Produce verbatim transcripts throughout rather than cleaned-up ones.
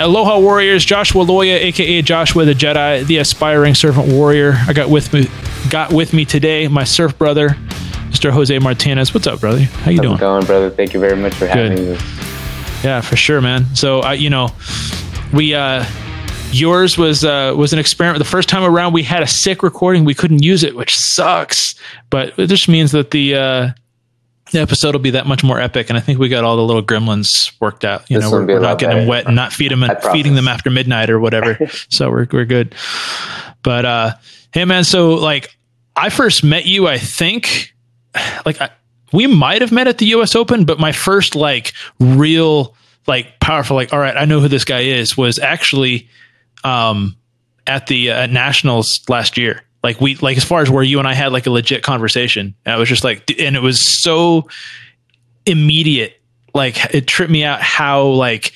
Aloha Warriors, Joshua Loya, aka Joshua the Jedi, the aspiring servant warrior. I got with me, got with me today, my surf brother, Mister Jose Martinez. What's up, brother? How you How's doing? How's it going, brother? Thank you very much for Good. having us. Yeah, for sure, man. So, uh, you know, we uh, yours was uh, was an experiment. The first time around, we had a sick recording. We couldn't use it, which sucks. But it just means that the uh, the episode will be that much more epic. And I think we got all the little gremlins worked out. You this know, we're, we're not getting better. them wet and not feed them and feeding them after midnight or whatever. So we're we're good. But uh, hey, man. So like, I first met you, I think. Like I, we might have met at the U S Open, but my first like real like powerful like all right, I know who this guy is was actually um, at the uh, Nationals last year. Like we like as far as where you and I had like a legit conversation. And I was just like, and it was so immediate. Like it tripped me out how like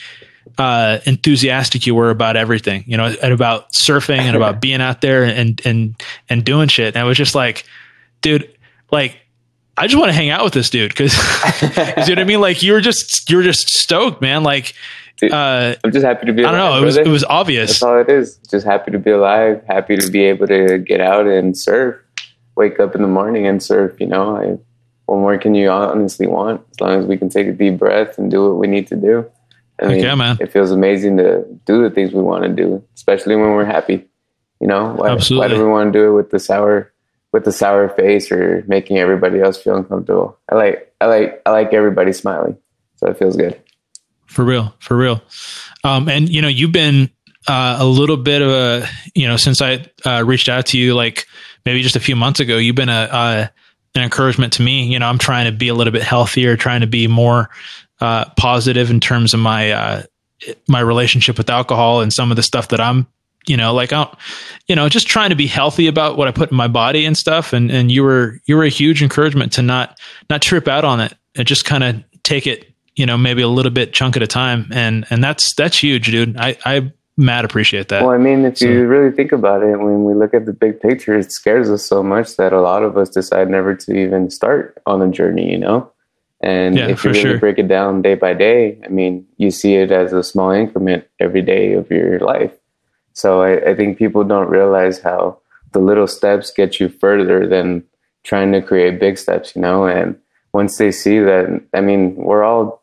uh, enthusiastic you were about everything, you know, and about surfing and about being out there and and and doing shit. And I was just like, dude, like. I just want to hang out with this dude because you know what I mean? Like you were just, you were just stoked, man. Like, dude, uh, I'm just happy to be alive. I don't know. It was, it was obvious. That's all it is. Just happy to be alive. Happy to be able to get out and surf, wake up in the morning and surf, you know, like, what more can you honestly want? As long as we can take a deep breath and do what we need to do. I mean, yeah, man. It feels amazing to do the things we want to do, especially when we're happy, you know, why, why do we want to do it with the sour with a sour face or making everybody else feel uncomfortable. I like, I like, I like everybody smiling. So it feels good. For real, for real. Um, and you know, you've been uh, a little bit of a, you know, since I uh, reached out to you, like maybe just a few months ago, you've been a, uh, an encouragement to me. You know, I'm trying to be a little bit healthier, trying to be more uh, positive in terms of my, uh, my relationship with alcohol and some of the stuff that I'm, you know, like, I don't, you know, just trying to be healthy about what I put in my body and stuff. And, and you were, you were a huge encouragement to not, not trip out on it and just kind of take it, you know, maybe a little bit chunk at a time. And, and that's, that's huge, dude. I, I, mad appreciate that. Well, I mean, if so, you really think about it, when we look at the big picture, it scares us so much that a lot of us decide never to even start on the journey, you know? And yeah, if you really sure. break it down day by day, I mean, you see it as a small increment every day of your life. So I, I think people don't realize how the little steps get you further than trying to create big steps, you know? And once they see that, I mean, we're all,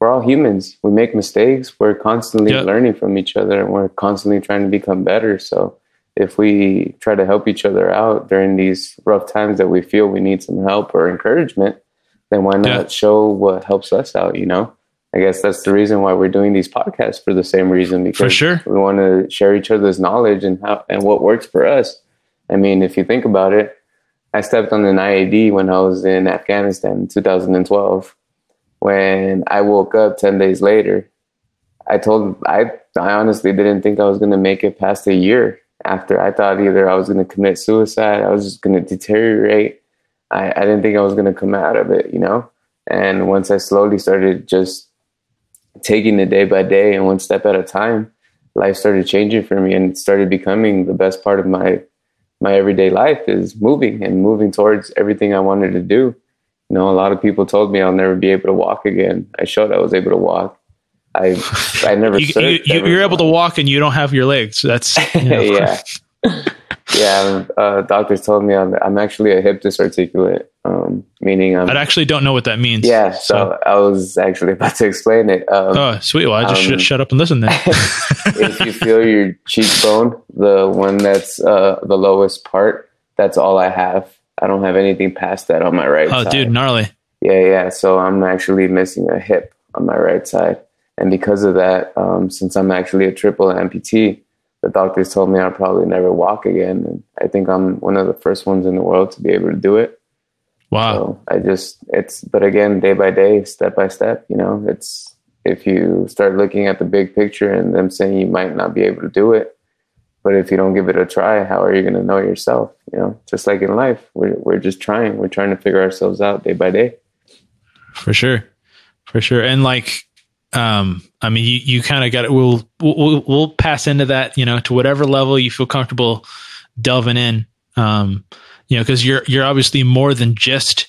we're all humans. We make mistakes. We're constantly yep. learning from each other and we're constantly trying to become better. So if we try to help each other out during these rough times that we feel we need some help or encouragement, then why not yep. show what helps us out, you know? I guess that's the reason why we're doing these podcasts for the same reason, because for sure. we want to share each other's knowledge and how and what works for us. I mean, if you think about it, I stepped on an I E D when I was in Afghanistan in two thousand twelve. When I woke up ten days later, I told I I honestly didn't think I was going to make it past a year after. I thought either I was going to commit suicide, I was just going to deteriorate. I, I didn't think I was going to come out of it, you know? And once I slowly started just taking it day by day and one step at a time, life started changing for me and started becoming the best part of my my everyday life is moving and moving towards everything I wanted to do. You know, a lot of people told me I'll never be able to walk again. I showed I was able to walk. I I never. you, you, you, you're able to walk and you don't have your legs. That's you know, yeah, yeah. Uh, doctors told me I'm, I'm actually a hip disarticulate. Um, meaning I'm, I actually don't know what that means. Yeah, so, so I was actually about to explain it. Um, oh, sweet. Well, I just um, should shut up and listen then. If you feel your cheekbone, the one that's uh, the lowest part, that's all I have. I don't have anything past that on my right oh, side. Oh, dude, gnarly. Yeah, yeah. So I'm actually missing a hip on my right side. And because of that, um, since I'm actually a triple amputee, the doctors told me I'll probably never walk again. And I think I'm one of the first ones in the world to be able to do it. Wow. So I just, it's, but again, day by day, step by step, you know, it's, if you start looking at the big picture and them saying you might not be able to do it, but if you don't give it a try, how are you going to know yourself? You know, just like in life, we're, we're just trying, we're trying to figure ourselves out day by day. For sure. For sure. And like, um, I mean, you, you kind of got it. We'll, we'll, we'll pass into that, you know, to whatever level you feel comfortable delving in. Um, You know, because you're you're obviously more than just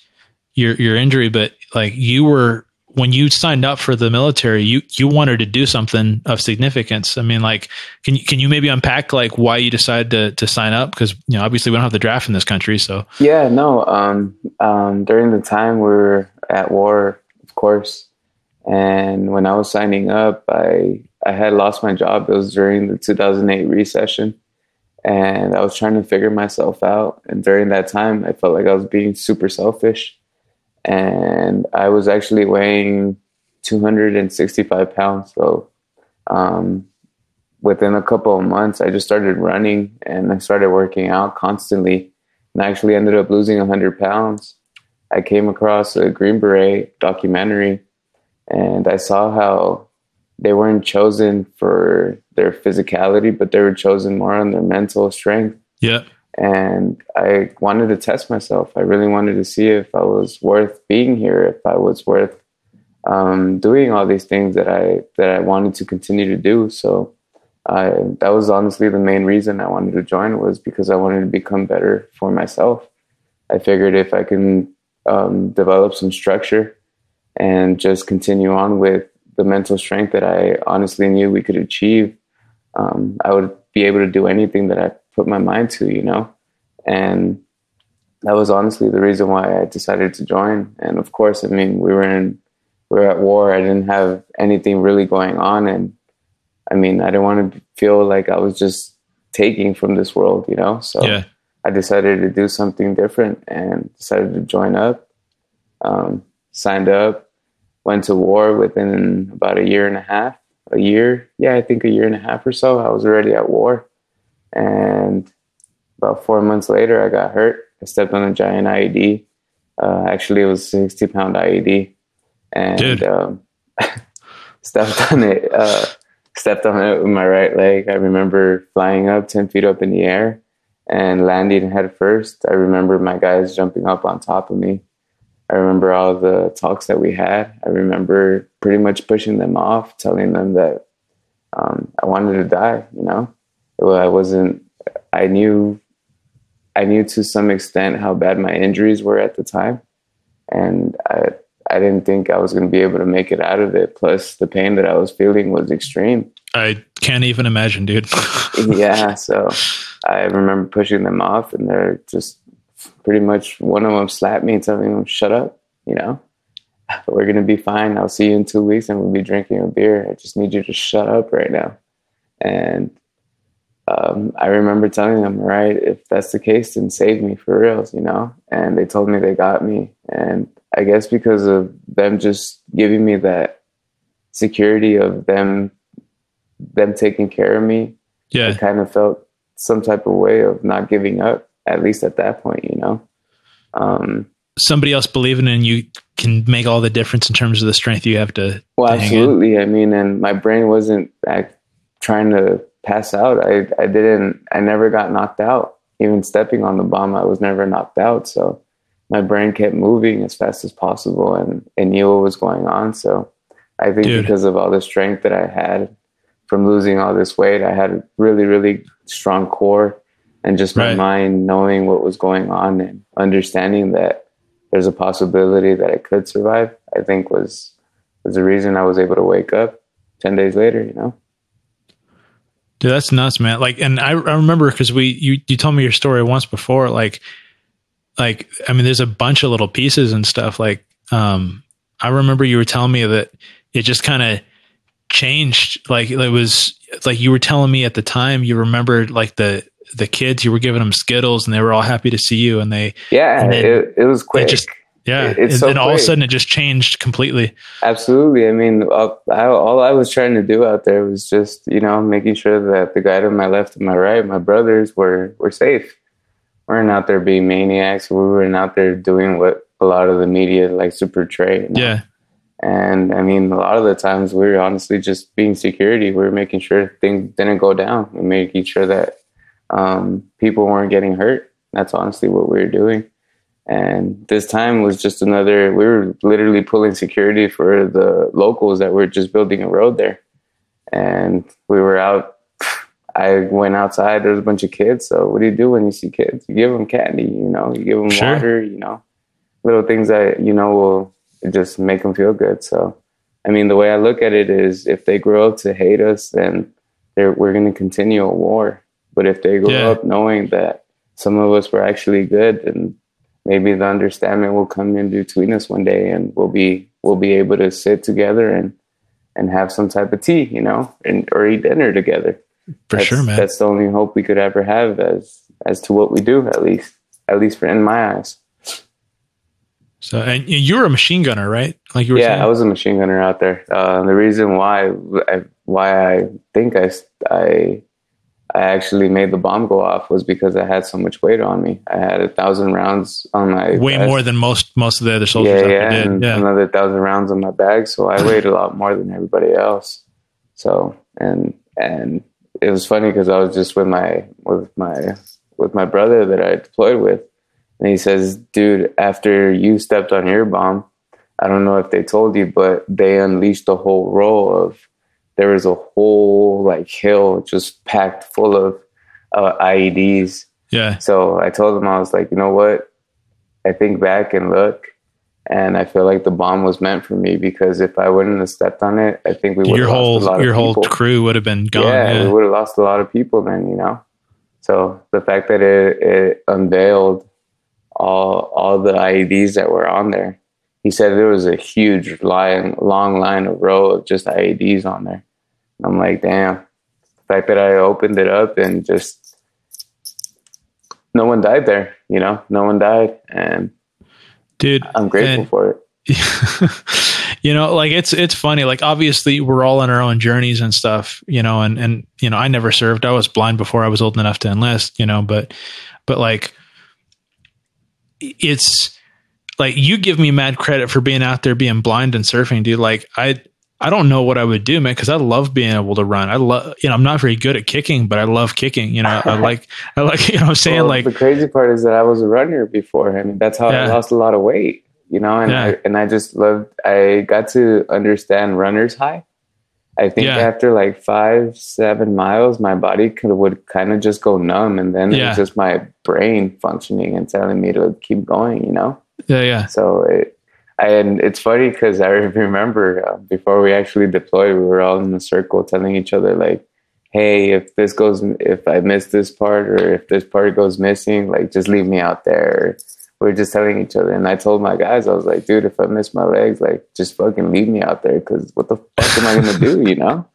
your your injury, but like you were when you signed up for the military, you, you wanted to do something of significance. I mean, like, can you, can you maybe unpack like why you decided to, to sign up? Cause you know, obviously we don't have the draft in this country. So yeah, no, um, um, during the time we were at war, of course. And when I was signing up, I, I had lost my job. It was during the two thousand eight recession. And I was trying to figure myself out. And during that time, I felt like I was being super selfish. And I was actually weighing two hundred sixty-five pounds. So um, within a couple of months, I just started running and I started working out constantly. And I actually ended up losing one hundred pounds. I came across a Green Beret documentary. And I saw how they weren't chosen for their physicality, but they were chosen more on their mental strength. Yeah. And I wanted to test myself. I really wanted to see if I was worth being here, if I was worth um, doing all these things that I that I wanted to continue to do. So I, that was honestly the main reason I wanted to join, was because I wanted to become better for myself. I figured if I can um, develop some structure and just continue on with the mental strength that I honestly knew we could achieve, um, I would be able to do anything that I put my mind to, you know? And that was honestly the reason why I decided to join. And of course, I mean, we were in, we were at war. I didn't have anything really going on. And I mean, I didn't want to feel like I was just taking from this world, you know? So yeah. I decided to do something different and decided to join up, um, signed up, went to war within about a year and a half, a year. Yeah, I think a year and a half or so, I was already at war. And about four months later, I got hurt. I stepped on a giant I E D. Uh, actually, it was a sixty-pound I E D. And um, stepped on it, uh, stepped on it with my right leg. I remember flying up ten feet up in the air and landing head first. I remember my guys jumping up on top of me. I remember all the talks that we had. I remember pretty much pushing them off, telling them that um, I wanted to die, you know? Well, I wasn't, I knew, I knew to some extent how bad my injuries were at the time. And I, I didn't think I was going to be able to make it out of it. Plus the pain that I was feeling was extreme. I can't even imagine, dude. Yeah. So I remember pushing them off and they're just, pretty much one of them slapped me, telling them, shut up, you know, we're going to be fine. I'll see you in two weeks and we'll be drinking a beer. I just need you to shut up right now. And um, I remember telling them, all right, if that's the case, then save me for reals, you know. And they told me they got me. And I guess because of them just giving me that security of them, them taking care of me, yeah. I kind of felt some type of way of not giving up. At least at that point, you know, um, somebody else believing in you can make all the difference in terms of the strength you have to. Well, to absolutely. I mean, and my brain wasn't I, trying to pass out. I, I didn't, I never got knocked out. Even stepping on the bomb, I was never knocked out. So my brain kept moving as fast as possible and, and knew what was going on. So I think Dude. because of all the strength that I had from losing all this weight, I had a really, really strong core. And just my right. mind knowing what was going on and understanding that there's a possibility that I could survive, I think was was the reason I was able to wake up ten days later, you know? Dude, that's nuts, man. Like, and I, I remember because we you, you told me your story once before, like, like I mean, there's a bunch of little pieces and stuff. Like, um, I remember you were telling me that it just kind of changed. Like, it was like you were telling me at the time, you remembered like the, the kids, you were giving them Skittles and they were all happy to see you. And they, yeah, and it, it was quick. Just, yeah. It, it's and so then all quick. of a sudden it just changed completely. Absolutely. I mean, all I, all I was trying to do out there was just, you know, making sure that the guy to my left and my right, my brothers were, were safe. We weren't out there being maniacs. We weren't out there doing what a lot of the media likes to portray. You know? Yeah. And I mean, a lot of the times we were honestly just being security. We were making sure things didn't go down. We were making sure that, Um, people weren't getting hurt. That's honestly what we were doing. And this time was just another, we were literally pulling security for the locals that were just building a road there. And we were out, I went outside, there was a bunch of kids. So what do you do when you see kids? You give them candy, you know, you give them sure. water, you know, little things that, you know, will just make them feel good. So, I mean, the way I look at it is if they grow up to hate us, then they're, we're going to continue a war. But if they grow yeah. up knowing that some of us were actually good, then maybe the understanding will come in between us one day, and we'll be we'll be able to sit together and, and have some type of tea, you know, and or eat dinner together. For that's, sure, man. That's the only hope we could ever have as as to what we do, at least, at least for in my eyes. So, and you were a machine gunner, right? Like you were yeah, saying? I was a machine gunner out there. Uh, the reason why I, why I think I, I I actually made the bomb go off was because I had so much weight on me. I had a thousand rounds on my way bag. More than most most of the other soldiers. Yeah, yeah, did. And yeah. another thousand rounds on my bag. So I weighed a lot more than everybody else. So and and it was funny because I was just with my with my with my brother that I deployed with. And he says, dude, after you stepped on your bomb, I don't know if they told you, but they unleashed a whole row of, there was a whole like hill just packed full of uh, I E Ds. Yeah. So I told him, I was like, you know what? I think back and look, and I feel like the bomb was meant for me, because if I wouldn't have stepped on it, I think we would have lost a lot of people. Your whole crew would have been gone. Yeah, yeah. We would have lost a lot of people then, you know? So the fact that it, it unveiled all all the I E Ds that were on there. He said there was a huge line, long line of row of just I E Ds on there. And I'm like, damn. The fact that I opened it up and just no one died there, you know? No one died. And dude, I'm grateful and, for it. You know, like it's it's funny. Like obviously we're all on our own journeys and stuff, you know, and, and you know, I never served. I was blind before I was old enough to enlist, you know, but but like it's like, you give me mad credit for being out there, being blind and surfing, dude. Like I, I don't know what I would do, man. Cause I love being able to run. I love, you know, I'm not very good at kicking, but I love kicking, you know, I like, I like, you know what I'm saying? Well, like the crazy part is that I was a runner before, and that's how yeah. I lost a lot of weight, you know? And yeah. I, and I just loved, I got to understand runner's high. I think yeah. after like five, seven miles, my body could would kind of just go numb, and then yeah. it's just my brain functioning and telling me to keep going, you know? Yeah, yeah. So it, I, and it's funny because I remember uh, before we actually deployed, we were all in a circle telling each other like, hey, if this goes, if I miss this part, or if this part goes missing, like just leave me out there. We were just telling each other. And I told my guys, I was like, dude, if I miss my legs, like, just fucking leave me out there, because what the fuck am I going to do, you know?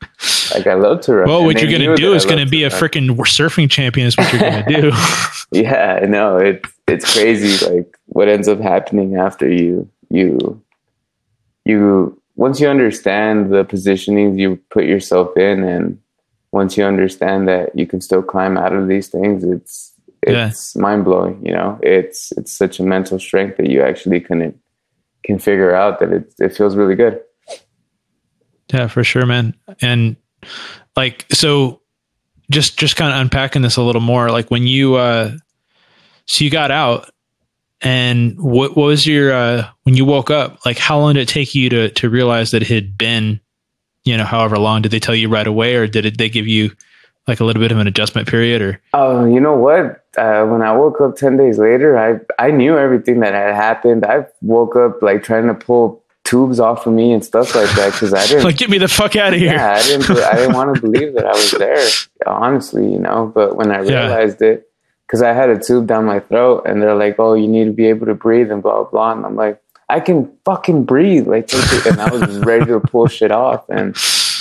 Like, I love to run. Well, and what you're going to do is going to be a freaking surfing champion is what you're going to do. Yeah, I know. It's, it's crazy, like, what ends up happening after you, you, you, once you understand the positionings you put yourself in, and once you understand that you can still climb out of these things, it's, it's yeah. mind blowing, you know. It's it's such a mental strength that you actually can can figure out that it it feels really good. Yeah, for sure, man. And like, so just just kind of unpacking this a little more. Like when you, uh, so you got out, and what, what was your uh, when you woke up? Like, how long did it take you to to realize that it had been, you know, however long? Did they tell you right away, or did it, they give you like a little bit of an adjustment period? Or oh, uh, you know what? Uh, when I woke up ten days later, I I knew everything that had happened. I woke up like trying to pull tubes off of me and stuff like that, because I didn't like get me the fuck out of yeah, here. Yeah, I didn't. I didn't want to believe that I was there, honestly, you know. But when I realized yeah. it, because I had a tube down my throat, and they're like, "Oh, you need to be able to breathe," and blah blah. And I'm like, I can fucking breathe, like, and I was ready to pull shit off. And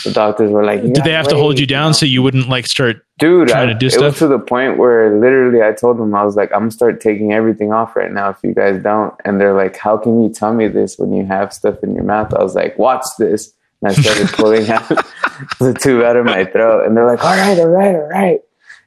the doctors were like, did they have wait, to hold you down, you know? So you wouldn't like start Dude, trying I, to do it stuff? It was to the point where literally I told them, I was like, I'm going to start taking everything off right now if you guys don't. And they're like, how can you tell me this when you have stuff in your mouth? I was like, watch this. And I started pulling out the tube out of my throat. And they're like, all right, all right, all right.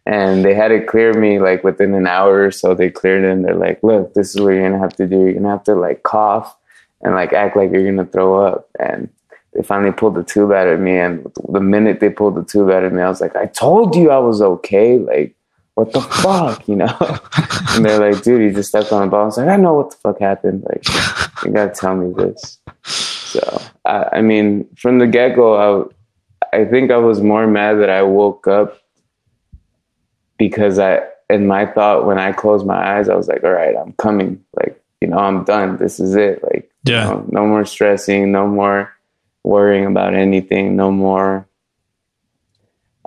And they had it clear me like within an hour or so. They cleared it, and they're like, look, this is what you're going to have to do. You're going to have to like cough and like act like you're going to throw up. And they finally pulled the tube out of me, and the minute they pulled the tube out of me, I was like, I told you I was okay. Like, what the fuck, you know? And they're like, dude, you just stepped on the ball. I was like, I know what the fuck happened. Like, you got to tell me this. So, I, I mean, from the get-go, I, I think I was more mad that I woke up, because I, in my thought, when I closed my eyes, I was like, all right, I'm coming. Like, you know, I'm done. This is it. Like, Yeah. You know, no more stressing, no more worrying about anything, no more.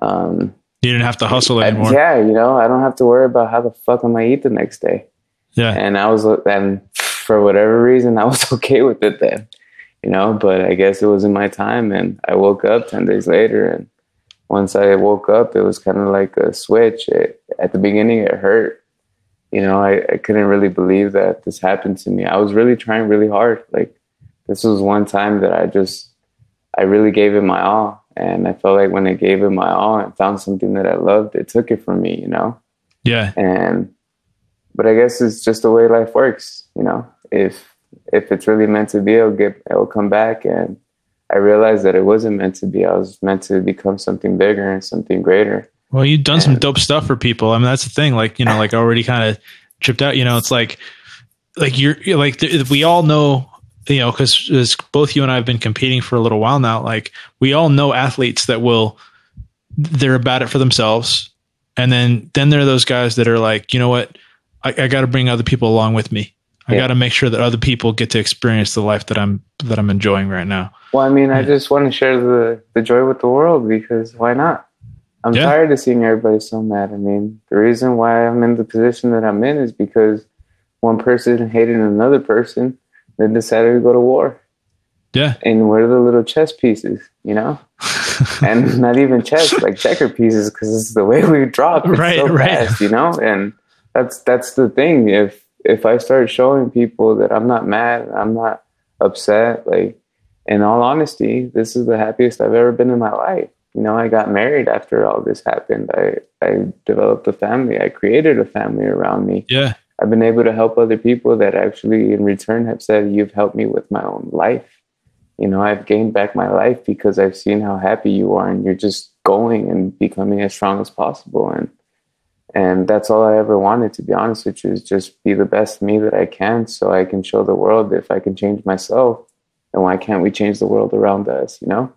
Um, you didn't have to hustle anymore. I, yeah. You know, I don't have to worry about how the fuck am I eat the next day. Yeah. And I was, and for whatever reason, I was okay with it then, you know, but I guess it was in my time, and I woke up ten days later. And once I woke up, it was kind of like a switch. It, at the beginning, it hurt. You know, I, I couldn't really believe that this happened to me. I was really trying really hard. Like, this was one time that I just, I really gave it my all. And I felt like when I gave it my all and found something that I loved, it took it from me, you know? Yeah. And, but I guess it's just the way life works, you know? If, if it's really meant to be, it'll get, it'll come back. And I realized that it wasn't meant to be. I was meant to become something bigger and something greater. Well, you've done some dope stuff for people. I mean, that's the thing. Like, you know, like already kind of tripped out, you know, it's like, like you're, you're like, th- we all know, you know, because both you and I have been competing for a little while now. Like, we all know athletes that will, they're about it for themselves. And then, then there are those guys that are like, you know what, I, I got to bring other people along with me. I yeah. got to make sure that other people get to experience the life that I'm, that I'm enjoying right now. Well, I mean, yeah. I just want to share the, the joy with the world, because why not? I'm yeah. tired of seeing everybody so mad. I mean, the reason why I'm in the position that I'm in is because one person hated another person, then decided to go to war. Yeah. And where are the little chess pieces, you know? And not even chess, like checker pieces, because it's the way we drop it's right, so right. fast, you know? And that's that's the thing. If if I start showing people that I'm not mad, I'm not upset, like, in all honesty, this is the happiest I've ever been in my life. You know, I got married after all this happened. I, I developed a family. I created a family around me. Yeah. I've been able to help other people that actually in return have said, you've helped me with my own life. You know, I've gained back my life because I've seen how happy you are, and you're just going and becoming as strong as possible. And, and that's all I ever wanted, to be honest with you, is just be the best me that I can, so I can show the world if I can change myself, then why can't we change the world around us, you know?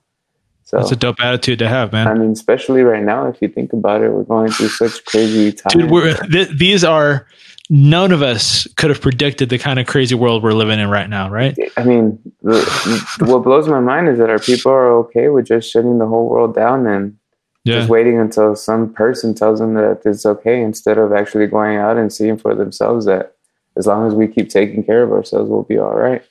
So, that's a dope attitude to have, man. I mean, especially right now, if you think about it, we're going through such crazy times. Dude, we're, th- these are, none of us could have predicted the kind of crazy world we're living in right now, right? I mean, the, what blows my mind is that our people are okay with just shutting the whole world down and yeah. just waiting until some person tells them that it's okay, instead of actually going out and seeing for themselves that as long as we keep taking care of ourselves, we'll be all right.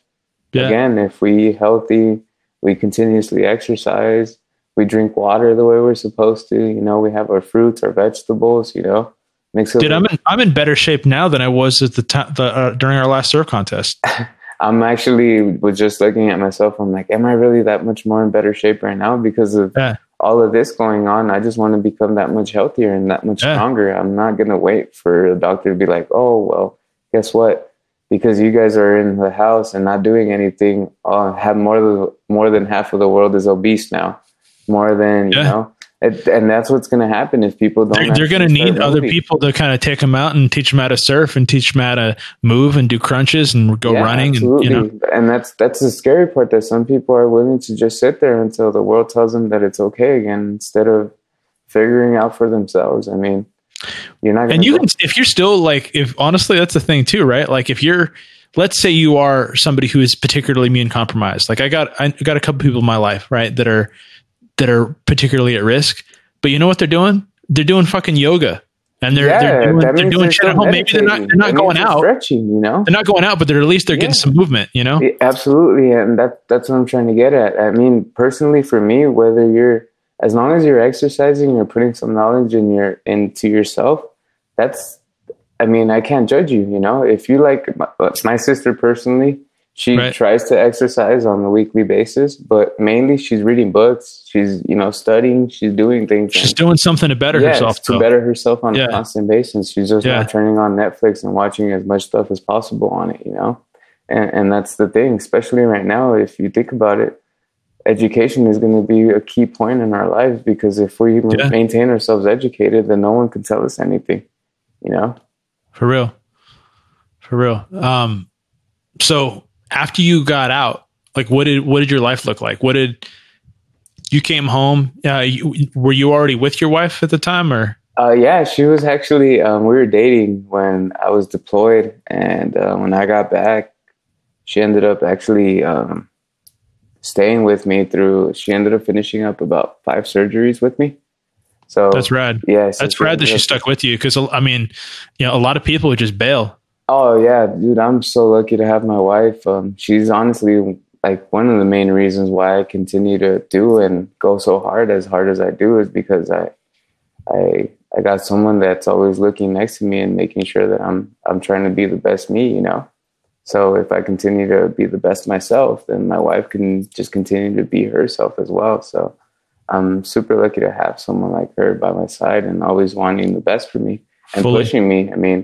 Yeah. Again, if we healthy... we continuously exercise, we drink water the way we're supposed to, you know, we have our fruits, our vegetables, you know. Mix Dude, I'm in, I'm in better shape now than I was at the time, the, uh, during our last surf contest. I'm actually was just looking at myself. I'm like, am I really that much more in better shape right now because of yeah. all of this going on? I just want to become that much healthier and that much yeah. stronger. I'm not going to wait for a doctor to be like, oh, well, guess what? Because you guys are in the house and not doing anything, uh, have more than more than half of the world is obese now. More than yeah. you know, it, and that's what's going to happen if people don't. They're, they're going to need other people to kind of take them out and teach them how to surf and teach them how to move and do crunches and go yeah, running. Absolutely. And, you know. And that's that's the scary part, that some people are willing to just sit there until the world tells them that it's okay again, instead of figuring out for themselves. I mean. You're not and you can, if you're still like, if honestly, that's the thing too, right? Like if you're, let's say you are somebody who is particularly immune compromised. Like I got, I got a couple people in my life, right. That are, that are particularly at risk, but you know what they're doing? They're doing fucking yoga and they're, yeah, they're doing, they're doing they're shit at home. Meditating. Maybe they're not, they're not going out, stretching, you know, they're not going out, but they're at least they're yeah. getting some movement, you know? Yeah, absolutely. And that, that's what I'm trying to get at. I mean, personally for me, whether you're, as long as you're exercising, you're putting some knowledge in your into yourself. That's, I mean, I can't judge you. You know, if you like my, my sister personally, she right. tries to exercise on a weekly basis, but mainly she's reading books. She's you know studying. She's doing things. She's and, doing something to better yeah, herself. To though. better herself on yeah. a constant basis. She's just yeah. not turning on Netflix and watching as much stuff as possible on it. You know, and and that's the thing, especially right now. If you think about it. Education is going to be a key point in our lives, because if we yeah. maintain ourselves educated, then no one can tell us anything, you know? For real. For real. Um, so after you got out, like what did, what did your life look like? What did, you came home, uh, you, were you already with your wife at the time or? Uh, yeah, she was actually, um, we were dating when I was deployed, and uh, when I got back, she ended up actually um, staying with me through, she ended up finishing up about five surgeries with me. So that's rad. Yeah, so that's rad that she stuck with you. Cause I mean, you know, a lot of people would just bail. Oh yeah, dude, I'm so lucky to have my wife. Um, she's honestly like one of the main reasons why I continue to do and go so hard as hard as I do is because I, I, I got someone that's always looking next to me and making sure that I'm, I'm trying to be the best me, you know? So if I continue to be the best myself, then my wife can just continue to be herself as well. So I'm super lucky to have someone like her by my side and always wanting the best for me and Fully. pushing me. I mean,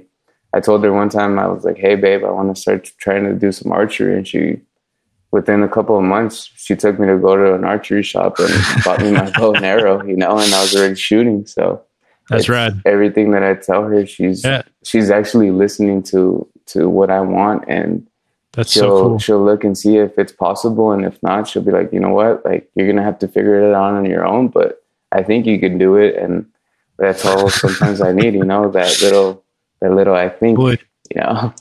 I told her one time, I was like, hey, babe, I want to start trying to do some archery. And she, within a couple of months, she took me to go to an archery shop and bought me my bow and arrow, you know, and I was already shooting. So that's rad. Everything that I tell her, she's yeah. she's actually listening to to what I want, and that's she'll, so cool. she'll look and see if it's possible, and if not, she'll be like, you know what, like you're gonna have to figure it out on your own, but I think you can do it. And that's all sometimes I need, you know, that little that little I think, Boy. you know.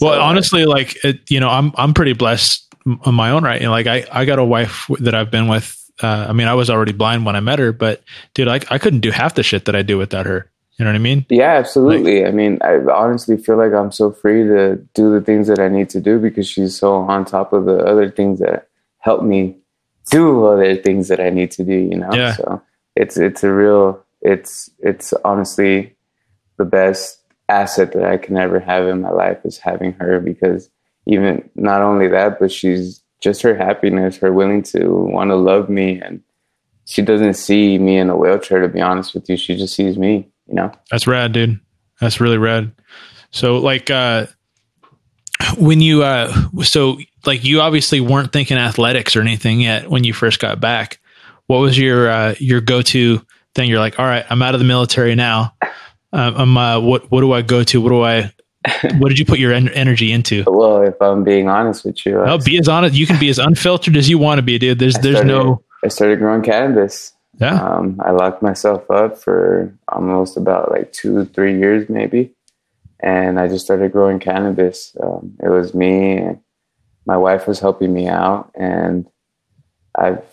Well, so, honestly, like it, you know, I'm I'm pretty blessed on my own right, and you know, like I I got a wife that I've been with. Uh, I mean, I was already blind when I met her, but dude, I I couldn't do half the shit that I do without her. You know what I mean? Yeah, absolutely. Like, I mean, I honestly feel like I'm so free to do the things that I need to do because she's so on top of the other things that help me do other things that I need to do, you know? Yeah. So it's, it's a real, it's, it's honestly the best asset that I can ever have in my life is having her, because even not only that, but she's just her happiness, her willing to want to love me. And she doesn't see me in a wheelchair, to be honest with you. She just sees me. You know? That's rad, dude. That's really rad. So like, uh, when you, uh, so like you obviously weren't thinking athletics or anything yet when you first got back. What was your, uh, your go-to thing? You're like, all right, I'm out of the military now. Um, I'm, uh, what, what do I go to? What do I, what did you put your en- energy into? Well, if I'm being honest with you, no, be as honest. You can be as unfiltered as you want to be, dude. There's, I there's started, no, I started growing cannabis. Yeah. Um, I locked myself up for almost about like two, three years maybe. And I just started growing cannabis. Um, it was me and my wife was helping me out, and I've,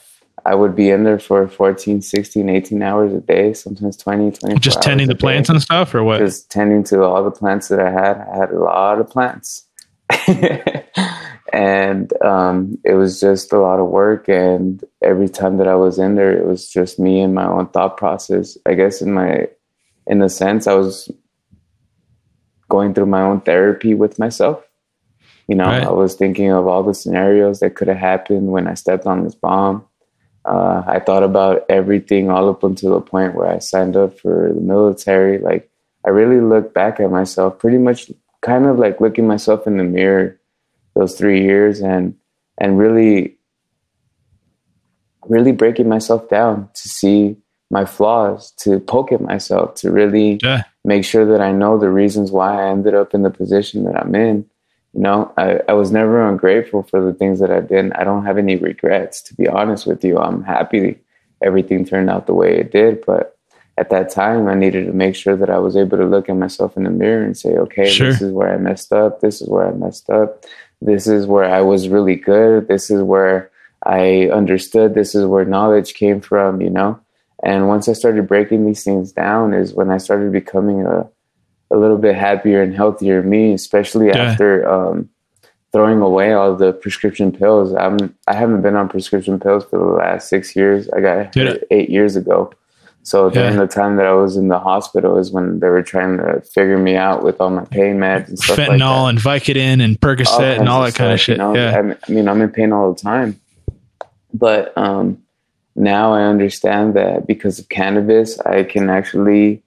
I would be in there for fourteen, sixteen, eighteen hours a day, sometimes twenty, twenty-four Just tending to plants and stuff, or what? Just tending to all the plants that I had. I had a lot of plants and, um, it was just a lot of work. And every time that I was in there, it was just me and my own thought process. I guess in my, in a sense, I was going through my own therapy with myself. You know, right. I was thinking of all the scenarios that could have happened when I stepped on this bomb. Uh, I thought about everything all up until the point where I signed up for the military. Like, I really looked back at myself pretty much kind of like looking myself in the mirror those three years and, and really, really breaking myself down to see my flaws, to poke at myself, to really yeah. make sure that I know the reasons why I ended up in the position that I'm in. You know, I, I was never ungrateful for the things that I did. I don't have any regrets, to be honest with you. I'm happy everything turned out the way it did. But at that time, I needed to make sure that I was able to look at myself in the mirror and say, okay, sure. this is where I messed up. This is where I messed up. This is where I was really good. This is where I understood. This is where knowledge came from, you know? And once I started breaking these things down is when I started becoming a, a little bit happier and healthier me, especially yeah. after um, throwing away all the prescription pills. I'm, I haven't been on prescription pills for the last six years. I got Dude. hurt eight years ago. So during yeah. the time that I was in the hospital is when they were trying to figure me out with all my pain meds and stuff like that. Fentanyl and Vicodin and Percocet all and all that stuff, kind of shit. You know? yeah. I mean, I'm in pain all the time. But um, now I understand that because of cannabis, I can actually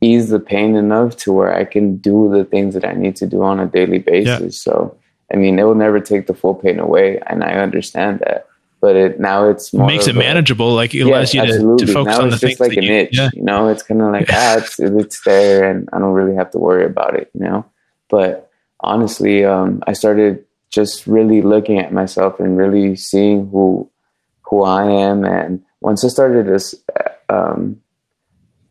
ease the pain enough to where I can do the things that I need to do on a daily basis. Yeah. So, I mean, it will never take the full pain away. And I understand that, but it, now it's more makes it manageable. A, like it allows yes, you to, to focus now on the things like that an you, itch, yeah. you know, it's kind of like, ah, it's, it's there and I don't really have to worry about it, you know? But honestly, um, I started just really looking at myself and really seeing who, who I am. And once I started this, um,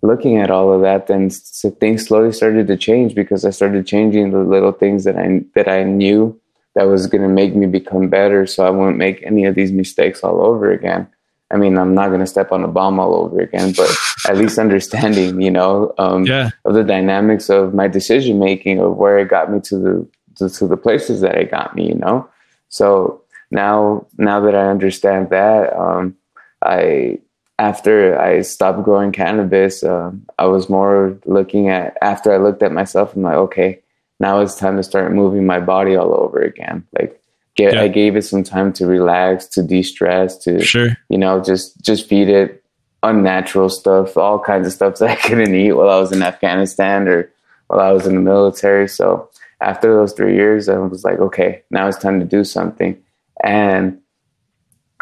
looking at all of that, then so things slowly started to change because I started changing the little things that I that I knew that was going to make me become better so I wouldn't make any of these mistakes all over again. I mean, I'm not going to step on a bomb all over again, but at least understanding, you know, um, yeah. of the dynamics of my decision making, of where it got me to the to, to the places that it got me, you know. So now, now that I understand that, um, I after I stopped growing cannabis, uh, I was more looking at after I looked at myself, I'm like, okay, now it's time to start moving my body all over again, like. Get, yeah. I gave it some time to relax, to de-stress, to, sure. you know, just, just feed it unnatural stuff, all kinds of stuff that I couldn't eat while I was in Afghanistan or while I was in the military. So after those three years, I was like, okay, now it's time to do something. And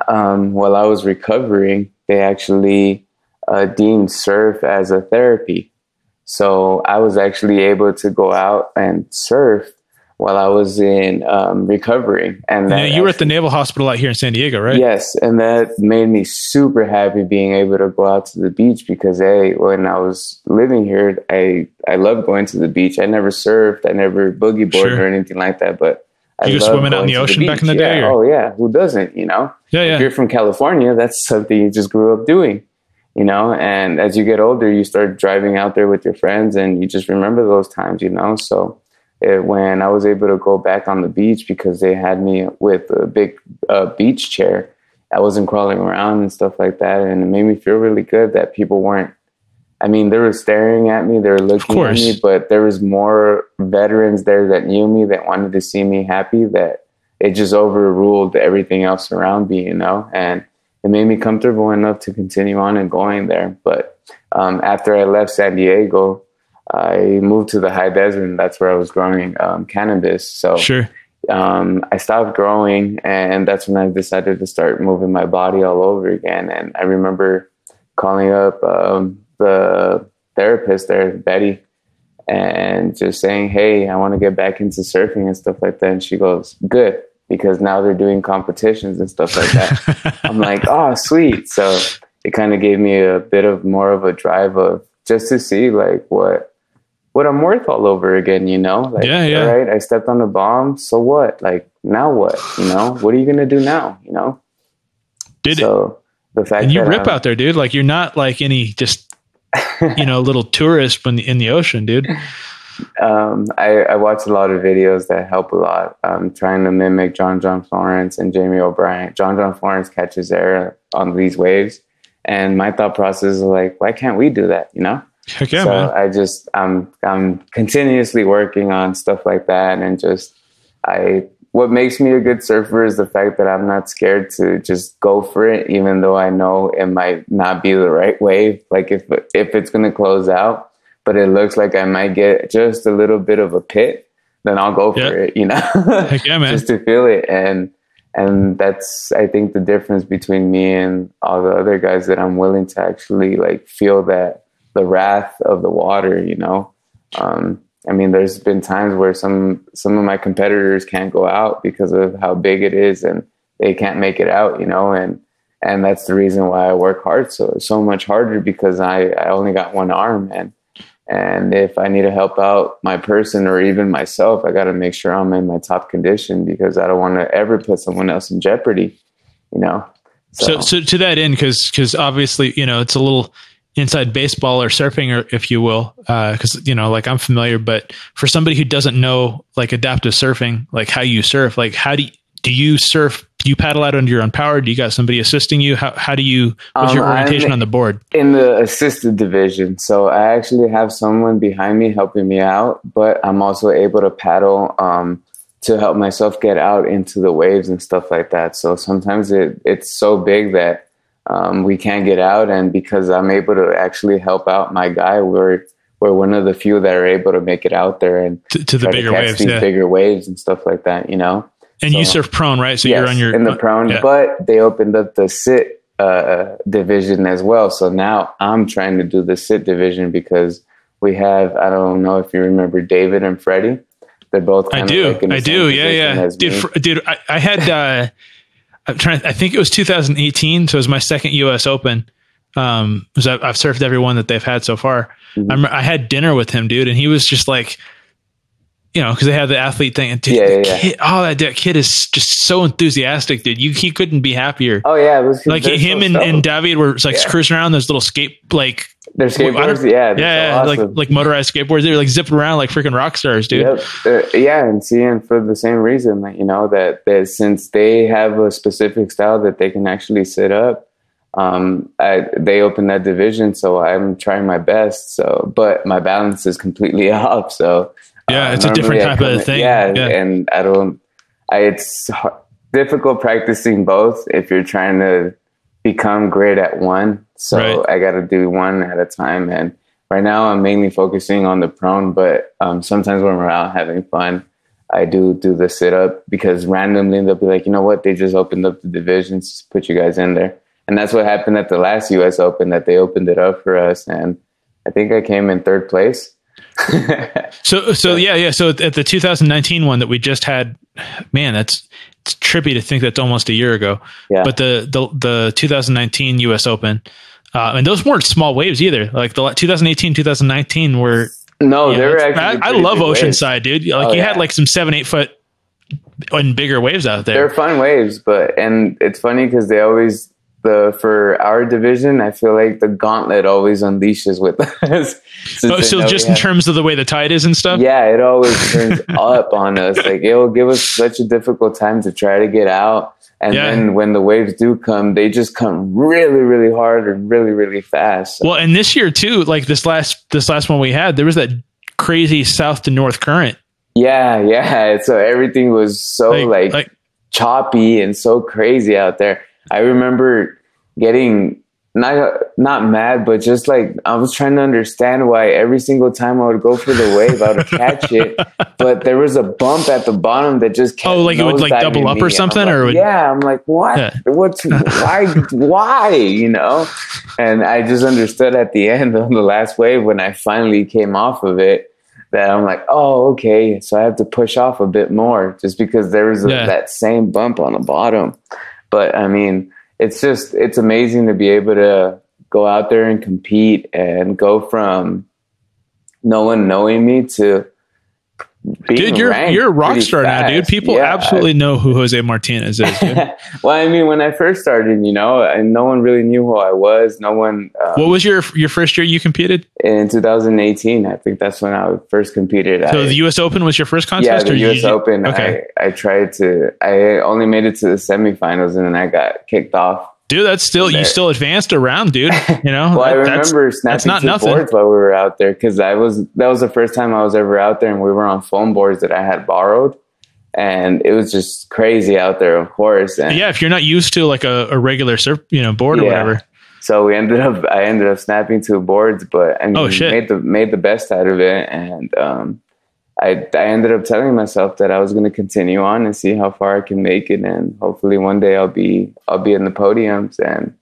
um, while I was recovering, they actually uh, deemed surf as a therapy. So I was actually able to go out and surf while I was in um, recovery. And, and you were actually at the Naval Hospital out here in San Diego, right? Yes. And that made me super happy being able to go out to the beach because hey, when I was living here, I, I loved going to the beach. I never surfed. I never boogie boarded sure. or anything like that. But you I just swimming out in the ocean the back in the day? Yeah. Or? Oh, yeah. Who doesn't, you know? Yeah, yeah. If you're from California, that's something you just grew up doing, you know? And as you get older, you start driving out there with your friends and you just remember those times, you know? So It, when I was able to go back on the beach because they had me with a big uh, beach chair, I wasn't crawling around and stuff like that. And it made me feel really good that people weren't, I mean, they were staring at me, they were looking at me, but there was more veterans there that knew me, that wanted to see me happy, that it just overruled everything else around me, you know, and it made me comfortable enough to continue on and going there. But um, after I left San Diego, I moved to the high desert, and that's where I was growing um, cannabis. So sure. um, I stopped growing, and that's when I decided to start moving my body all over again. And I remember calling up um, the therapist there, Betty, and just saying, hey, I want to get back into surfing and stuff like that. And she goes, good, because now they're doing competitions and stuff like that. I'm like, oh, sweet. So it kind of gave me a bit of more of a drive of just to see like what, what I'm worth all over again, you know, like, yeah, yeah. All right, I stepped on a bomb. So what, like now what, you know, what are you going to do now? You know, did so it. The fact and you that rip I'm, out there, dude, like you're not like any, just, you know, little tourist in the, in the ocean, dude. Um, I, I watch a lot of videos that help a lot. I'm trying to mimic John John Florence and Jamie O'Brien. John John Florence catches air on these waves. And my thought process is like, why can't we do that? You know? Okay, so man. I just, I'm, I'm continuously working on stuff like that. And just, I, what makes me a good surfer is the fact that I'm not scared to just go for it, even though I know it might not be the right wave. Like if, if it's going to close out, but it looks like I might get just a little bit of a pit, then I'll go for yep. it, you know, okay, man. Just to feel it. And, and that's, I think the difference between me and all the other guys that I'm willing to actually like feel that, the wrath of the water, you know. Um, I mean, there's been times where some some of my competitors can't go out because of how big it is, and they can't make it out, you know. And and that's the reason why I work hard so so much harder because I, I only got one arm, and and if I need to help out my person or even myself, I got to make sure I'm in my top condition because I don't want to ever put someone else in jeopardy, you know. So so, so to that end, because because obviously, you know, it's a little inside baseball or surfing, or if you will, uh, cause you know, like I'm familiar, but for somebody who doesn't know like adaptive surfing, like how you surf, like how do you, do you surf? Do you paddle out under your own power? Do you got somebody assisting you? How, how do you, what's um, your orientation I'm on the board? In the assisted division. So I actually have someone behind me helping me out, but I'm also able to paddle, um, to help myself get out into the waves and stuff like that. So sometimes it it's so big that, Um, we can't get out, and because I'm able to actually help out my guy, we're we're one of the few that are able to make it out there and to, to the bigger to catch waves, these yeah. bigger waves and stuff like that, you know. And so, you surf prone, right? So yes, you're on your in the prone, yeah. but they opened up the sit uh, division as well. So now I'm trying to do the sit division because we have I don't know if you remember David and Freddie. They're both. Kind I do. Of like in the I do. Yeah, yeah. Dude, fr- dude, I, I had. Uh, I'm trying. I think it was two thousand eighteen. So it was my second U S Open. Um, because I've, I've surfed every one that they've had so far. Mm-hmm. I'm, I had dinner with him, dude, and he was just like, you know, because they have the athlete thing. And dude, yeah, yeah, yeah. Kid, oh, that, that kid is just so enthusiastic, dude. You he couldn't be happier. Oh yeah, it was, like him so and, and David were like yeah. cruising around those little skate like. Their skateboards, yeah, yeah, so awesome. like like motorized skateboards. They were like zipping around like freaking rock stars, dude. Yep. Uh, yeah, and seeing for the same reason, like, you know, that that since they have a specific style that they can actually sit up, um, I, they opened that division, so I'm trying my best. So, but my balance is completely off. So, yeah, uh, it's a different type of thing. Yeah, yeah, and I don't. I, it's hard, difficult practicing both if you're trying to become great at one. So right. I got to do one at a time. And right now I'm mainly focusing on the prone, but um, sometimes when we're out having fun, I do do the sit up because randomly they'll be like, you know what? They just opened up the divisions, just put you guys in there. And that's what happened at the last U S Open, that they opened it up for us. And I think I came in third place. so, so yeah, yeah. So at the two thousand nineteen one that we just had, man, that's, it's trippy to think that's almost a year ago, yeah. but the, the, the two thousand nineteen U S Open, uh, and those weren't small waves either. Like the two thousand eighteen, two thousand nineteen were, no, they were actually, I, I love Oceanside, waves. dude. Like oh, you yeah. had like some seven, eight foot and bigger waves out there. They're fun waves, but, and it's funny cause they always, the, for our division, I feel like the gauntlet always unleashes with us. Oh, so just in terms of the way the tide is and stuff? Yeah, it always turns up on us. Like it will give us such a difficult time to try to get out. And yeah. then when the waves do come, they just come really, really hard and really, really fast. So. Well, and this year too, like this last, this last one we had, there was that crazy south to north current. Yeah, yeah. So everything was so like, like, like choppy and so crazy out there. I remember getting not not mad, but just like I was trying to understand why every single time I would go for the wave, I would catch it, but there was a bump at the bottom that just kept oh, like it would like double up me. or something, like, or would, yeah, I'm like, what, yeah. what's why, why, you know? And I just understood at the end on the last wave when I finally came off of it that I'm like, oh, okay, so I have to push off a bit more just because there was a, yeah. that same bump on the bottom. But I mean, it's just, it's amazing to be able to go out there and compete and go from no one knowing me to being Dude, you're, ranked you're a rock star fast. now, dude. People yeah, absolutely I, know who Jose Martinez is, dude. Well, I mean, when I first started, you know, and no one really knew who I was. No one. Um, what was your your first year you competed? In two thousand eighteen, I think that's when I first competed. So I, the U S Open was your first contest? Yeah, the or U S you, Open. Okay. I, I tried to, I only made it to the semifinals and then I got kicked off. Dude, that's still, you still advanced around, dude. You know, well, that, I remember that's, snapping that's two boards while we were out there because I was, that was the first time I was ever out there and we were on foam boards that I had borrowed. And it was just crazy out there, of course. And yeah, if you're not used to like a, a regular surf, you know, board yeah. or whatever. So we ended up, I ended up snapping two boards, but I mean, oh, shit. made the made the best out of it. And um, I, I ended up telling myself that I was going to continue on and see how far I can make it, and hopefully one day I'll be I'll be in the podiums. And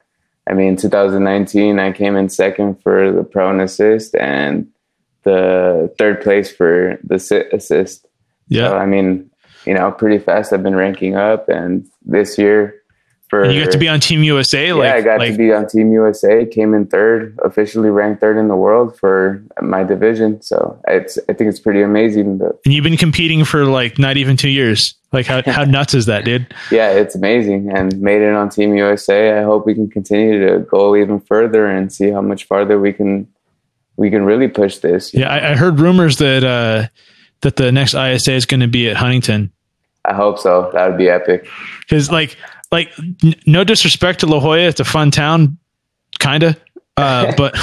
I mean, two thousand nineteen, I came in second for the prone assist and the third place for the sit assist. Yeah, so, I mean, you know, pretty fast. I've been ranking up, and this year for and you got to be on Team U S A. Yeah, like, I got like, to be on Team U S A. Came in third, officially ranked third in the world for my division. So it's, I think it's pretty amazing. But, and you've been competing for like not even two years. Like how how nuts is that, dude? Yeah, it's amazing, and made it on Team U S A. I hope we can continue to go even further and see how much farther we can we can really push this. Yeah, I, I heard rumors that uh, that the next I S A is going to be at Huntington. I hope so. That would be epic. Because like. Like n- no disrespect to La Jolla, it's a fun town, kinda. Uh, but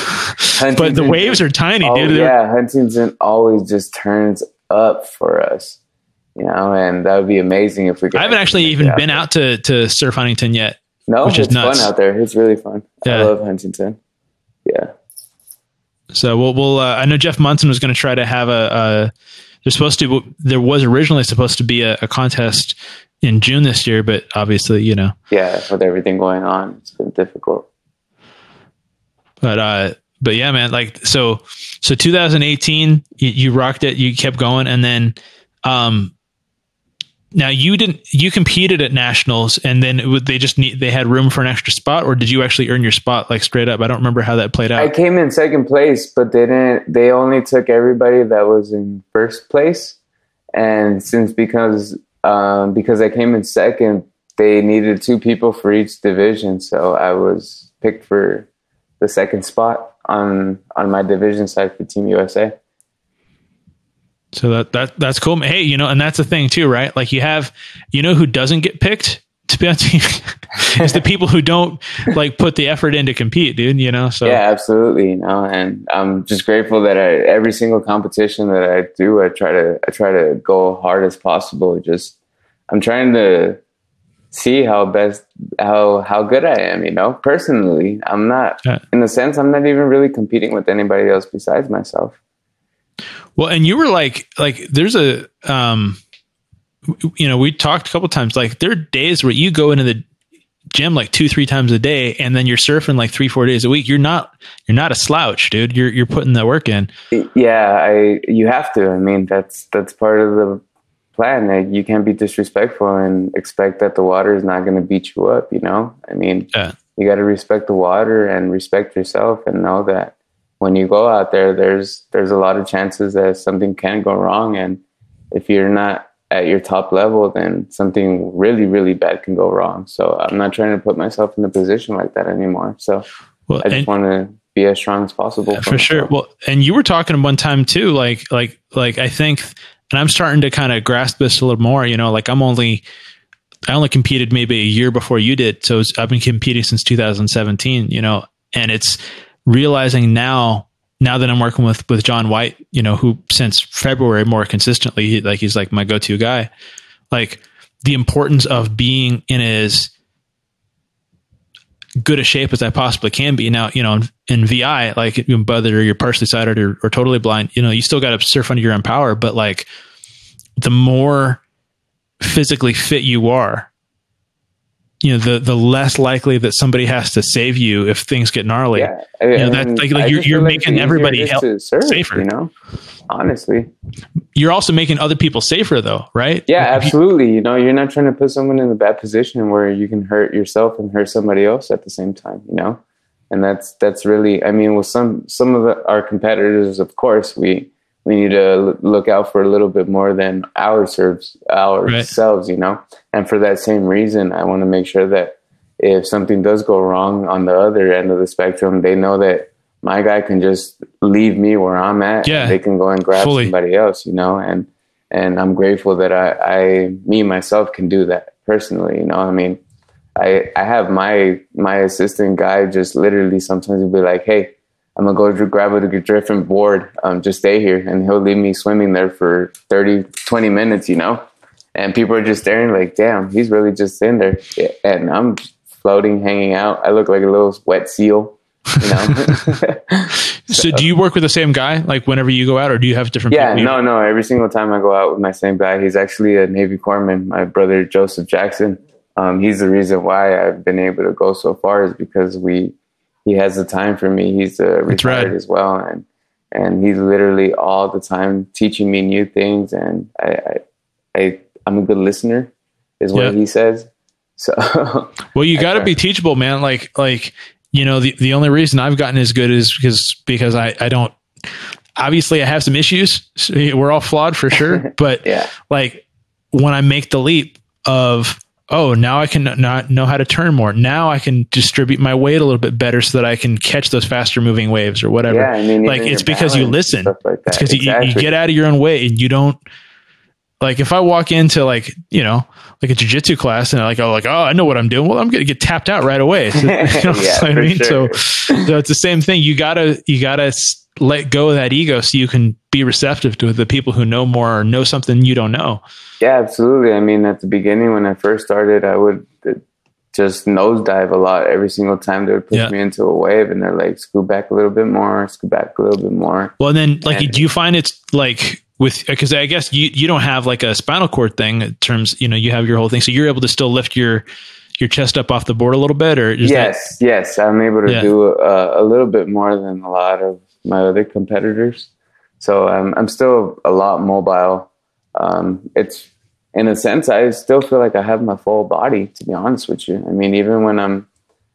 but the waves are tiny, oh, dude. Yeah, Huntington always just turns up for us, you know. And that would be amazing if we could. I haven't actually even out been there. out to to surf Huntington yet. No, which it's is nuts. fun out there. It's really fun. Yeah. I love Huntington. Yeah. So we'll we'll. Uh, I know Jeff Munson was going to try to have a. a there's supposed to. There was originally supposed to be a, a contest in June this year, but obviously, you know, yeah, with everything going on, it's been difficult. But, uh, but yeah, man, like, so, so two thousand eighteen, you, you rocked it, you kept going. And then, um, now you didn't, you competed at nationals and then it would, they just need, they had room for an extra spot, or did you actually earn your spot? Like straight up. I don't remember how that played out. I came in second place, but they didn't, they only took everybody that was in first place. And since because um, because I came in second, they needed two people for each division, so I was picked for the second spot on on my division side for Team U S A. So that that that's cool. Hey, you know, and that's the thing too, right? Like you have, you know, who doesn't get picked to be on team is the people who don't like put the effort in to compete, dude. You know, so yeah, absolutely. You know, and I'm just grateful that I, every single competition that I do, I try to I try to go hard as possible. Just I'm trying to see how best how how good I am. You know, personally, I'm not yeah. in a sense. I'm not even really competing with anybody else besides myself. Well, and you were like, like there's a, um, you know, we talked a couple times, like there are days where you go into the gym like two, three times a day, and then you're surfing like three, four days a week. You're not, you're not a slouch, dude. You're, you're putting that work in. Yeah. I, you have to, I mean, that's, that's part of the plan. Like, you can't be disrespectful and expect that the water is not going to beat you up. You know, I mean, yeah. you got to respect the water and respect yourself and know that when you go out there, there's there's a lot of chances that something can go wrong, and if you're not at your top level, then something really, really bad can go wrong. So I'm not trying to put myself in a position like that anymore. So well, I just want to be as strong as possible. Yeah, for myself. Sure. Well, and you were talking one time too, like like like I think, and I'm starting to kind of grasp this a little more. You know, like I'm only. I only competed maybe a year before you did, so I've been competing since two thousand seventeen. You know, and it's. Realizing now, now that I'm working with, with John White, you know, who since February more consistently, he, like he's like my go-to guy, like the importance of being in as good a shape as I possibly can be. Now, you know, in, in V I, like whether you're partially sighted or, or totally blind, you know, you still got to surf under your own power, but like the more physically fit you are, you know, the, the less likely that somebody has to save you if things get gnarly. Yeah. I, you know, that, like, like you're, you're making everybody help, serve, safer, you know, honestly. You're also making other people safer though, right? Yeah, like, absolutely. You know, you're not trying to put someone in a bad position where you can hurt yourself and hurt somebody else at the same time, you know? And that's, that's really, I mean, with some, some of the, our competitors, of course, we, we need to look out for a little bit more than ourselves, ourselves, right. You know? And for that same reason, I want to make sure that if something does go wrong on the other end of the spectrum, they know that my guy can just leave me where I'm at. Yeah, and they can go and grab fully. Somebody else, you know? And, and I'm grateful that I, I, me, myself can do that personally, you know? I mean, I, I have my, my assistant guy just literally sometimes he'll be like, hey, I'm going to go grab a different board, um, just stay here. And he'll leave me swimming there for thirty, twenty minutes, you know? And people are just staring like, damn, he's really just in there. And I'm floating, hanging out. I look like a little wet seal, you know? so, so do you work with the same guy, like whenever you go out, or do you have different yeah, people? Yeah, no, no. Every single time I go out with my same guy, he's actually a Navy corpsman, my brother, Joseph Jackson. Um, he's the reason why I've been able to go so far is because we, he has the time for me. He's uh, retired right. as well. And, and he's literally all the time teaching me new things. And I, I, I I'm a good listener is what yep. he says. So, well, you got to be teachable, man. Like, like, you know, the, the only reason I've gotten as good is because, because I, I don't, obviously I have some issues. So we're all flawed for sure. But yeah. like when I make the leap of, oh, now I can not know how to turn more. Now I can distribute my weight a little bit better so that I can catch those faster moving waves or whatever. Yeah, I mean, like it's because you listen. Like it's because exactly. you, you get out of your own way and you don't like, if I walk into like, you know, like a jiu-jitsu class and I like, oh, like, oh, I know what I'm doing. Well, I'm going to get tapped out right away. So, you know yeah, what I mean? Sure. So, so it's the same thing. You gotta, you gotta let go of that ego so you can be receptive to the people who know more or know something you don't know. Yeah, absolutely. I mean, at the beginning when I first started, I would just nosedive a lot every single time they would push yeah. me into a wave and they're like, scoot back a little bit more, scoot back a little bit more. Well, and then like, and, do you find it's like with, because I guess you, you don't have like a spinal cord thing in terms, you know, you have your whole thing. So you're able to still lift your, your chest up off the board a little bit or? Is yes. That, yes. I'm able to yeah. do a, a little bit more than a lot of my other competitors. So I'm um, I'm still a lot mobile. Um, it's in a sense I still feel like I have my full body. To be honest with you, I mean even when I'm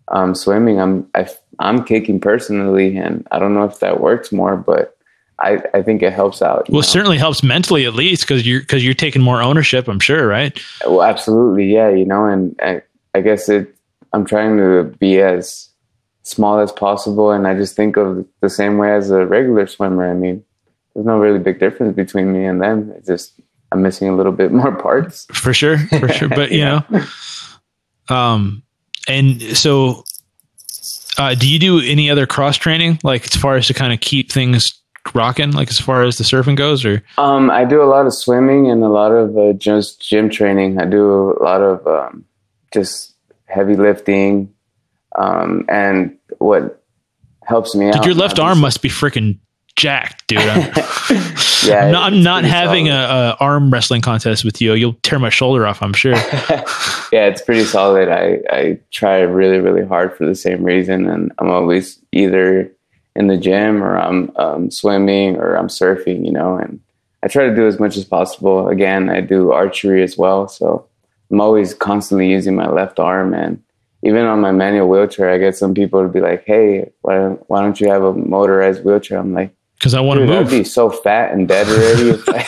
um, swimming, I'm I, I'm kicking personally, and I don't know if that works more, but I, I think it helps out. Well, know? It certainly helps mentally, at least, because you're because you're taking more ownership, I'm sure, right? Well, absolutely, yeah. You know, and I, I guess it. I'm trying to be as small as possible, and I just think of the same way as a regular swimmer. I mean, there's no really big difference between me and them. It's just I'm missing a little bit more parts, for sure, for sure. But you yeah. know, um, and so, uh, do you do any other cross training, like as far as to kind of keep things rocking, like as far as the surfing goes? Or um I do a lot of swimming and a lot of uh, just gym training. I do a lot of um just heavy lifting, um and what helps me dude, out your left arm must be freaking jacked, dude. I'm, yeah I'm not, I'm not having a, a arm wrestling contest with you. You'll tear my shoulder off, I'm sure. Yeah, it's pretty solid. I I try really really hard for the same reason, and I'm always either in the gym or I'm um, swimming or I'm surfing, you know, and I try to do as much as possible. Again, I do archery as well. So I'm always constantly using my left arm, and even on my manual wheelchair, I get some people to be like, hey, why, why don't you have a motorized wheelchair? I'm like, cause I want to move. I'd be so fat and dead already. if, I,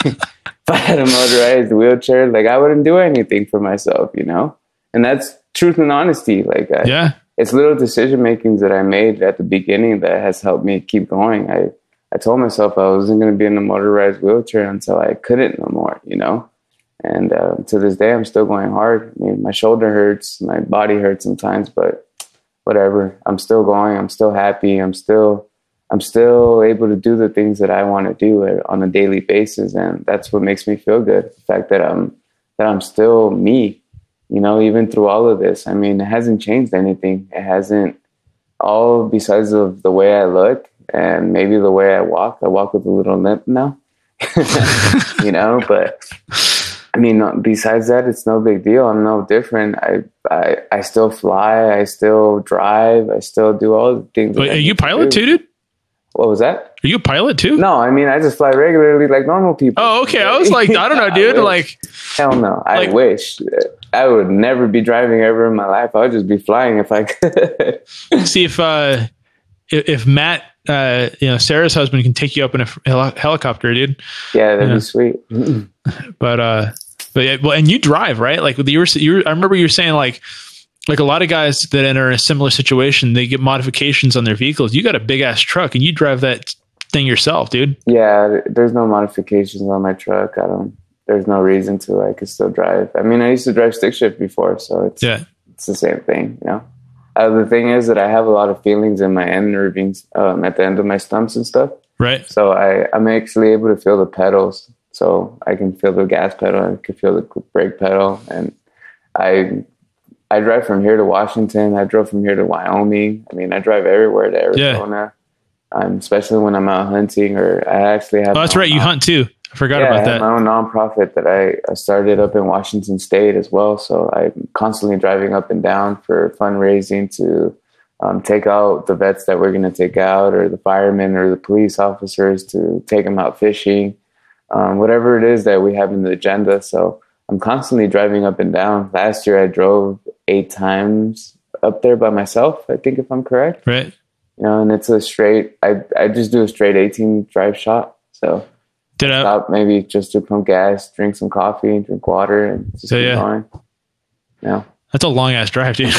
if I had a motorized wheelchair, like I wouldn't do anything for myself, you know? And that's truth and honesty. Like, I, yeah. It's little decision makings that I made at the beginning that has helped me keep going. I, I told myself I wasn't going to be in a motorized wheelchair until I couldn't no more, you know? And uh, to this day, I'm still going hard. I mean, my shoulder hurts, my body hurts sometimes, but whatever. I'm still going. I'm still happy. I'm still, I'm still able to do the things that I want to do on a daily basis. And that's what makes me feel good. The fact that I'm, that I'm still me. You know, even through all of this, I mean, it hasn't changed anything. It hasn't, all besides of the way I look and maybe the way I walk. I walk with a little limp now, you know, but I mean, besides that, it's no big deal. I'm no different. I, I, I still fly. I still drive. I still do all the things. Wait, are you pilot too, dude? What was that? Are you a pilot too? No, I mean, I just fly regularly like normal people. Oh, okay. I was like, I don't know, dude. Like, hell no. I like, wish. I would never be driving ever in my life. I would just be flying if I could. See if uh, if Matt, uh, you know, Sarah's husband can take you up in a hel- helicopter, dude. Yeah, that'd you know? be sweet. Mm-hmm. But uh, but yeah, well, and you drive, right? Like you were, you were, I remember you were saying like. Like a lot of guys that enter a similar situation, they get modifications on their vehicles. You got a big ass truck and you drive that thing yourself, dude. Yeah. There's no modifications on my truck. I don't, there's no reason to, I could still drive. I mean, I used to drive stick shift before, so it's, yeah. it's the same thing, you know? Uh, the thing is that I have a lot of feelings in my end nervings, um, at the end of my stumps and stuff. Right. So I, I'm actually able to feel the pedals. So I can feel the gas pedal. I can feel the brake pedal. And I, I drive from here to Washington. I drove from here to Wyoming. I mean, I drive everywhere to Arizona, yeah. um, especially when I'm out hunting. Or I actually have. Oh, that's right. Non- you hunt too. I forgot yeah, about I that. I have my own nonprofit that I, I started up in Washington State as well. So I'm constantly driving up and down for fundraising to um, take out the vets that we're going to take out, or the firemen, or the police officers, to take them out fishing, um, whatever it is that we have in the agenda. So I'm constantly driving up and down. Last year, I drove eight times up there by myself, I think, if I'm correct. Right. You know, and it's a straight, I I just do a straight eighteen drive shot. So Did I stop maybe just to pump gas, drink some coffee, drink water, and just so, keep yeah. going. Yeah. That's a long ass drive, dude.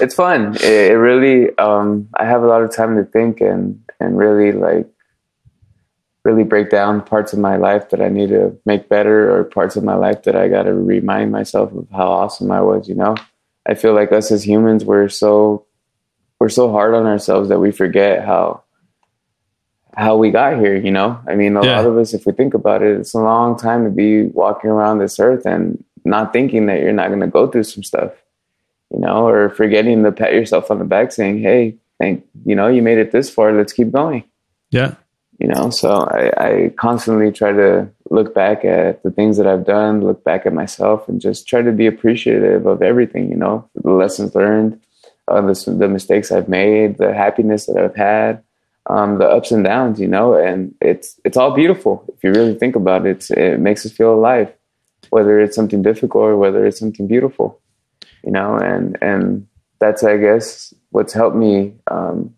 It's fun. It, it really, um, I have a lot of time to think and, and really like, really break down parts of my life that I need to make better, or parts of my life that I got to remind myself of how awesome I was, you know? I feel like us as humans, we're so, we're so hard on ourselves that we forget how, how we got here, you know? I mean, a yeah. lot of us, if we think about it, it's a long time to be walking around this earth and not thinking that you're not going to go through some stuff, you know, or forgetting to pat yourself on the back saying, hey, thank, you know, you made it this far, let's keep going. Yeah. You know, so I, I constantly try to look back at the things that I've done, look back at myself, and just try to be appreciative of everything, you know, the lessons learned, uh, the, the mistakes I've made, the happiness that I've had, um, the ups and downs, you know, and it's it's all beautiful. If you really think about it, it's, it makes us feel alive, whether it's something difficult or whether it's something beautiful, you know, and, and that's, I guess, what's helped me um,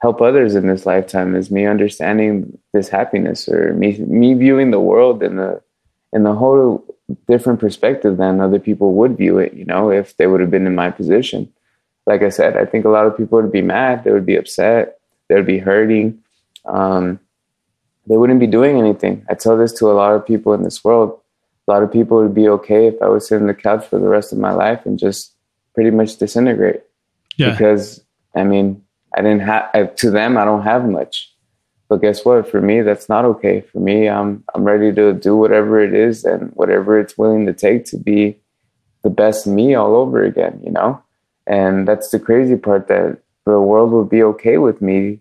help others in this lifetime is me understanding this happiness, or me me viewing the world in the in the whole different perspective than other people would view it, you know, if they would have been in my position. Like I said, I think a lot of people would be mad, they would be upset, they would be hurting. Um, they wouldn't be doing anything. I tell this to a lot of people in this world. A lot of people would be okay if I was sitting on the couch for the rest of my life and just pretty much disintegrate. Yeah. Because, I mean, I didn't have, to them, I don't have much. But guess what? For me, that's not okay. For me, I'm I'm ready to do whatever it is and whatever it's willing to take to be the best me all over again, you know? And that's the crazy part, that the world will be okay with me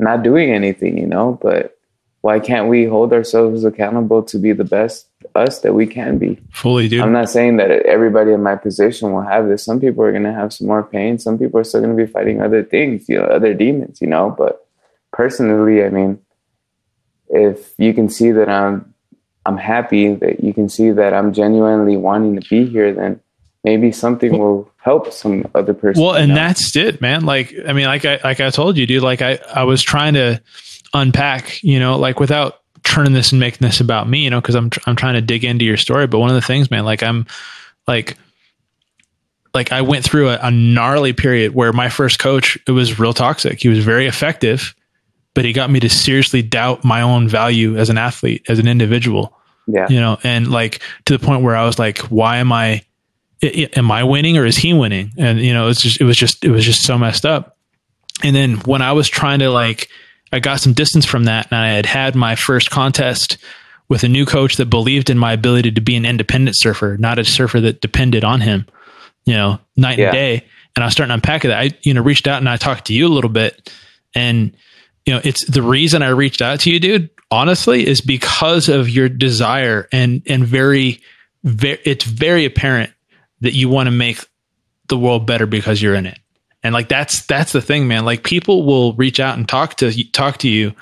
not doing anything, you know? But why can't we hold ourselves accountable to be the best us that we can be? Fully, dude. I'm not saying that everybody in my position will have this. Some people are going to have some more pain. Some people are still going to be fighting other things, you know, other demons, you know? But personally, I mean, if you can see that I'm I'm happy, that you can see that I'm genuinely wanting to be here, then maybe something well, will help some other person. Well, and know. That's it, man. Like, I mean, like I like I told you, dude, like I, I was trying to unpack, you know, like without turning this and making this about me, you know, because I'm tr- I'm trying to dig into your story. But one of the things, man, like I'm like like I went through a, a gnarly period where my first coach, it was real toxic. He was very effective, but he got me to seriously doubt my own value as an athlete, as an individual, yeah. You know, and like to the point where I was like, why am I, it, it, am I winning or is he winning? And, you know, it's just, it was just, it was just so messed up. And then when I was trying to like, I got some distance from that, and I had had my first contest with a new coach that believed in my ability to be an independent surfer, not a surfer that depended on him, you know, night yeah. and day. And I was starting to unpack that. I, you know, reached out and I talked to you a little bit, and you know, it's the reason I reached out to you, dude, honestly, is because of your desire and, and very, very, it's very apparent that you want to make the world better because you're in it. And like, that's, that's the thing, man. Like people will reach out and talk to talk to you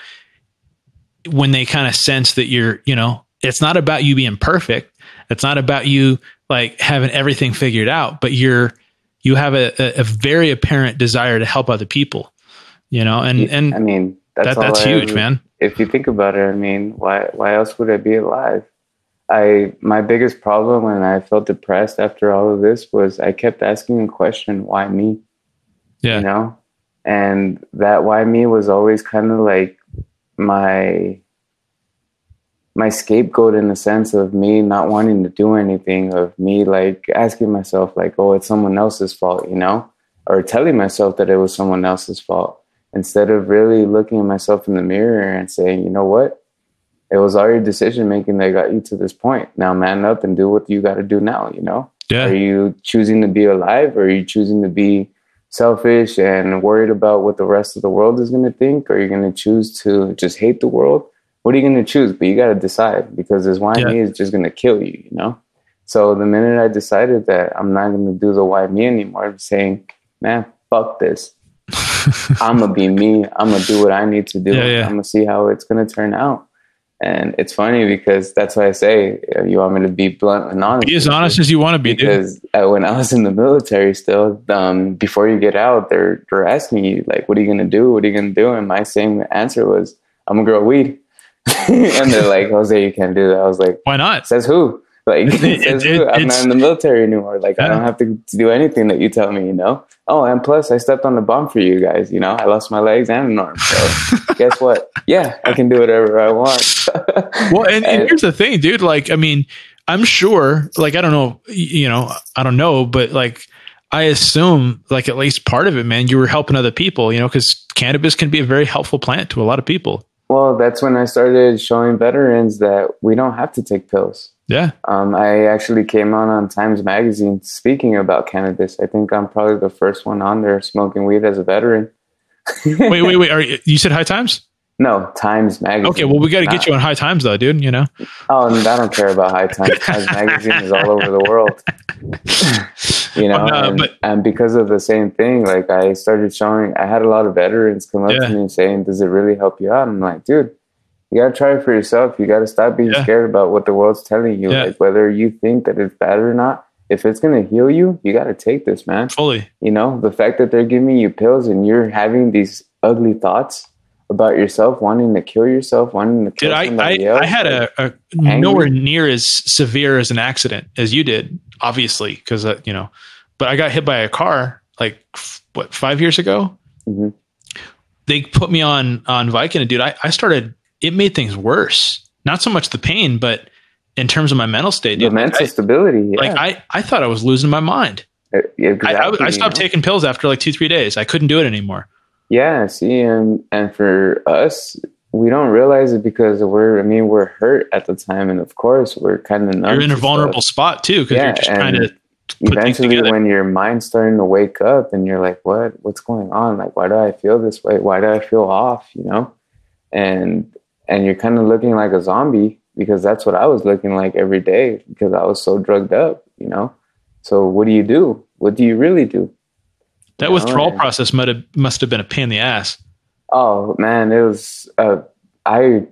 when they kind of sense that you're, you know, it's not about you being perfect. It's not about you like having everything figured out, but you're, you have a, a, a very apparent desire to help other people. You know, and, and I mean, that's, that, that's I, huge, man. If you think about it, I mean, why, why else would I be alive? I, my biggest problem when I felt depressed after all of this was I kept asking the question, why me? Yeah. You know, and that why me was always kind of like my, my scapegoat in the sense of me not wanting to do anything, of me like asking myself like, oh, it's someone else's fault, you know, or telling myself that it was someone else's fault. Instead of really looking at myself in the mirror and saying, you know what, it was all your decision making that got you to this point. Now man up and do what you got to do now, you know? Yeah. Are you choosing to be alive, or are you choosing to be selfish and worried about what the rest of the world is going to think? Or are you going to choose to just hate the world? What are you going to choose? But you got to decide, because this why yeah. me is just going to kill you, you know? So the minute I decided that I'm not going to do the why me anymore, I'm saying, man, fuck this. I'm gonna be me. I'm gonna do what I need to do. Yeah, yeah. I'm gonna see how it's gonna turn out. And it's funny because that's why I say you want me to be blunt and honest. Be as honest as you want to be, because dude. When I was in the military, still um, before you get out, they're they're asking you like, "What are you gonna do? What are you gonna do?" And my same answer was, "I'm gonna grow weed." And they're like, "Jose, you can't do that." I was like, "Why not?" Says who? Like, it, says it, who? It, I'm not in the military anymore. Like, yeah. I don't have to do anything that you tell me, you know? Oh, and plus I stepped on the bomb for you guys, you know? I lost my legs and an arm. So guess what? Yeah, I can do whatever I want. Well, and, and here's the thing, dude. Like, I mean, I'm sure, like, I don't know, you know, I don't know, but like, I assume like at least part of it, man, you were helping other people, you know, because cannabis can be a very helpful plant to a lot of people. Well, that's when I started showing veterans that we don't have to take pills. Yeah. Um, I actually came on on Times Magazine speaking about cannabis. I think I'm probably the first one on there smoking weed as a veteran. wait, wait, wait. Are you, you said High Times? No, Times Magazine. Okay, well, we got to get you on High Times, though, dude, you know? Oh, I don't care about High Times. Times Magazine is all over the world. You know, uh, and, but, and because of the same thing, like I started showing, I had a lot of veterans come up yeah. to me and saying, does it really help you out? I'm like, dude. You got to try it for yourself. You got to stop being yeah. scared about what the world's telling you. Yeah. Like whether you think that it's bad or not, if it's going to heal you, you got to take this, man. Fully. You know, the fact that they're giving you pills and you're having these ugly thoughts about yourself, wanting to kill yourself, wanting to kill Dude, somebody I, I, else. I had a, a nowhere near as severe as an accident as you did, obviously, because, uh, you know, but I got hit by a car like, what, five years ago? Mm-hmm. They put me on, on Vicodin, and dude, I, I started, it made things worse. Not so much the pain, but in terms of my mental state. The dude, mental like, stability. Yeah. Like I, I thought I was losing my mind. Exactly, I, I, I stopped you know? taking pills after like two, three days. I couldn't do it anymore. Yeah, see, and, and for us, we don't realize it because we're, I mean, we're hurt at the time. And of course, we're kind of numb. You're in a vulnerable stuff. spot too, because yeah, you're just trying to put eventually when your mind's starting to wake up and you're like, what, what's going on? Like, why do I feel this way? Why do I feel off? You know? And, and you're kind of looking like a zombie, because that's what I was looking like every day, because I was so drugged up, you know? So what do you do? What do you really do? That you withdrawal know, process might have, must have been a pain in the ass. Oh, man, it was, uh, I,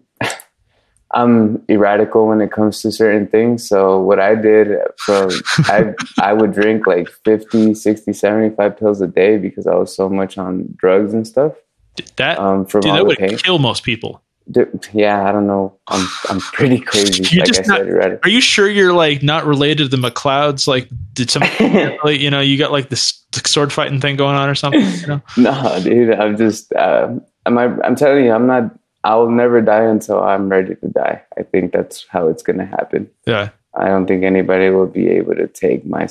I'm erratical when it comes to certain things. So what I did, from I I would drink like fifty, sixty, seventy-five pills a day because I was so much on drugs and stuff. That, um, from dude, all that would pain. kill most people. Dude, yeah, I don't know. I'm I'm pretty crazy. You're like just I not, said, erratic. Are you sure you're like not related to the McLeods? Like, did something really, you know, you got like this sword fighting thing going on or something? You know? No, dude, I'm just, uh, I'm, I'm telling you, I'm not, I'll never die until I'm ready to die. I think that's how it's going to happen. Yeah. I don't think anybody will be able to take my,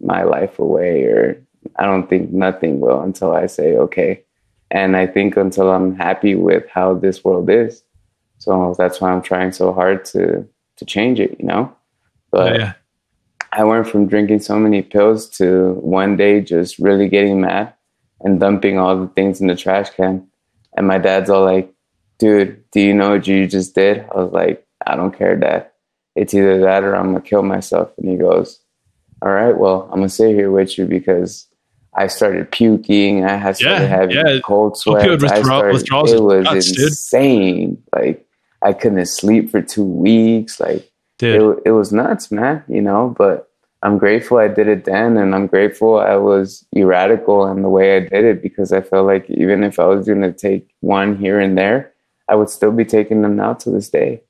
my life away, or I don't think nothing will until I say, okay. And I think until I'm happy with how this world is. So that's why I'm trying so hard to, to change it, you know? But oh, yeah. I went from drinking so many pills to one day just really getting mad and dumping all the things in the trash can. And my dad's all like, dude, do you know what you just did? I was like, I don't care, Dad. It's either that or I'm going to kill myself. And he goes, all right, well, I'm going to sit here with you because I started puking. I had started yeah, having yeah. cold sweats. I started, withdrawals it was nuts, insane. Dude. Like I couldn't sleep for two weeks. Like it, it was nuts, man. You know, but I'm grateful I did it then, and I'm grateful I was erratical in the way I did it, because I felt like even if I was going to take one here and there, I would still be taking them now to this day.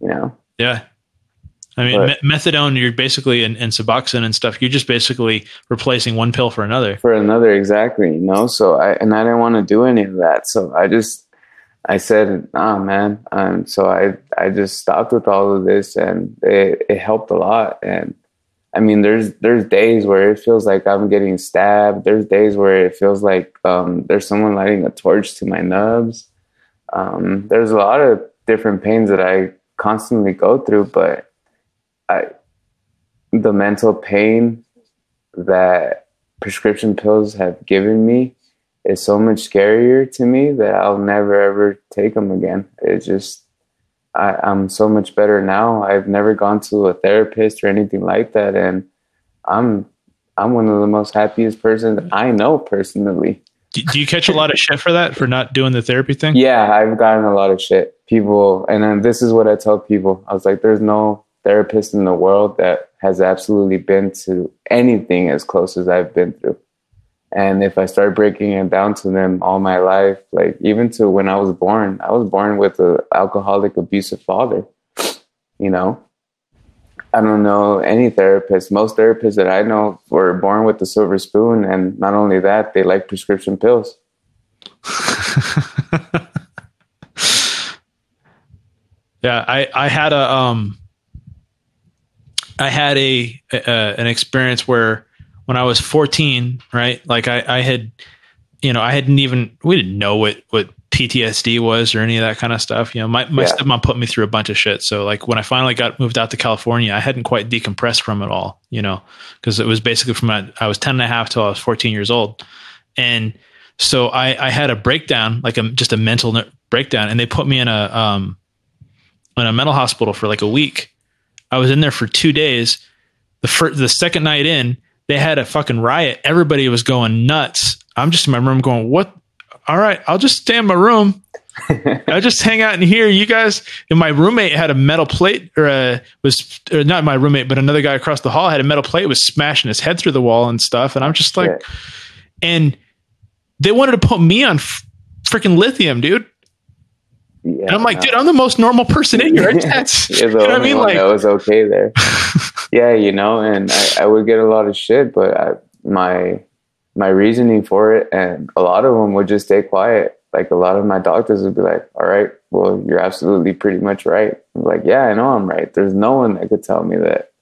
You know? Yeah. I mean, but, methadone, you're basically, and, and Suboxone and stuff, you're just basically replacing one pill for another. For another, exactly, you know? So I, and I didn't want to do any of that. So I just, I said, ah, man. Um, so I, I just stopped with all of this, and it, it helped a lot. And I mean, there's, there's days where it feels like I'm getting stabbed. There's days where it feels like um, there's someone lighting a torch to my nubs. Um, there's a lot of different pains that I constantly go through, but I, the mental pain that prescription pills have given me is so much scarier to me that I'll never, ever take them again. It's just, I, I'm so much better now. I've never gone to a therapist or anything like that. And I'm, I'm one of the most happiest person I know personally. Do, do you catch a lot of shit for that, for not doing the therapy thing? Yeah, I've gotten a lot of shit. People, and then this is what I tell people. I was like, there's no therapist in the world that has absolutely been to anything as close as I've been through. And if I start breaking it down to them all my life, like even to when I was born, I was born with an alcoholic, abusive father, you know, I don't know any therapist. Most therapists that I know were born with the silver spoon. And not only that, they like prescription pills. yeah. I, I had a, um, I had a, uh, an experience where when I was fourteen, right? Like I, I had, you know, I hadn't even, we didn't know what, what P T S D was or any of that kind of stuff. You know, my, my yeah. stepmom put me through a bunch of shit. So like when I finally got moved out to California, I hadn't quite decompressed from it all, you know, cause it was basically from, my, I was ten and a half till I was fourteen years old. And so I, I had a breakdown, like a, just a mental breakdown. And they put me in a, um, in a mental hospital for like a week. I was in there for two days. The first, the second night in, they had a fucking riot. Everybody was going nuts. I'm just in my room going, what? All right, I'll just stay in my room. I'll just hang out in here. You guys, and my roommate had a metal plate, or uh, was or not my roommate, but another guy across the hall had a metal plate, was smashing his head through the wall and stuff. And I'm just like, yeah. And they wanted to put me on f- freaking lithium, dude. Yeah, and I'm like, dude, I'm the most normal person in here. That's, yeah, you know what I mean? Like, I was okay there. Yeah, you know, and I, I would get a lot of shit, but I, my my reasoning for it, and a lot of them would just stay quiet. Like, a lot of my doctors would be like, all right, well, you're absolutely pretty much right. I'm like, yeah, I know I'm right. There's no one that could tell me that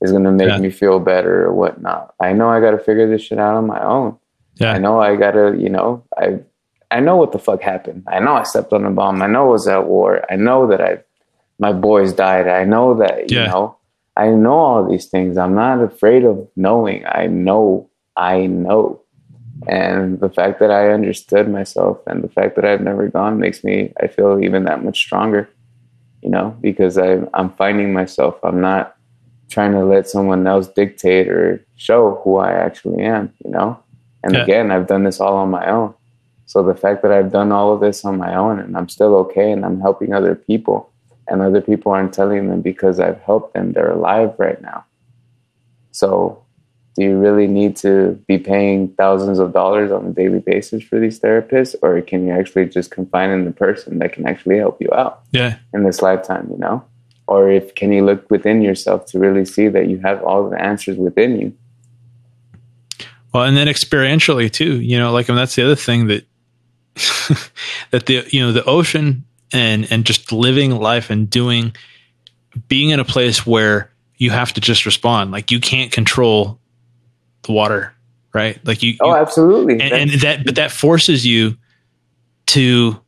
is going to make yeah. me feel better or whatnot. I know I got to figure this shit out on my own. Yeah. I know I got to, you know, I I know what the fuck happened. I know I stepped on a bomb. I know I was at war. I know that I my boys died. I know that, you yeah. know, I know all these things. I'm not afraid of knowing. I know, I know. And the fact that I understood myself and the fact that I've never gone makes me, I feel even that much stronger, you know, because I, I'm finding myself. I'm not trying to let someone else dictate or show who I actually am, you know? And yeah. again, I've done this all on my own. So the fact that I've done all of this on my own and I'm still okay and I'm helping other people, and other people aren't telling them because I've helped them, they're alive right now. So do you really need to be paying thousands of dollars on a daily basis for these therapists, or can you actually just confine in the person that can actually help you out yeah. in this lifetime, you know? Or if can you look within yourself to really see that you have all the answers within you? Well, and then experientially too, you know, like, and that's the other thing that, that the, you know, the ocean and, and just living life and doing, being in a place where you have to just respond, like you can't control the water, right? Like you, oh, you, absolutely. And, and that, but that forces you to,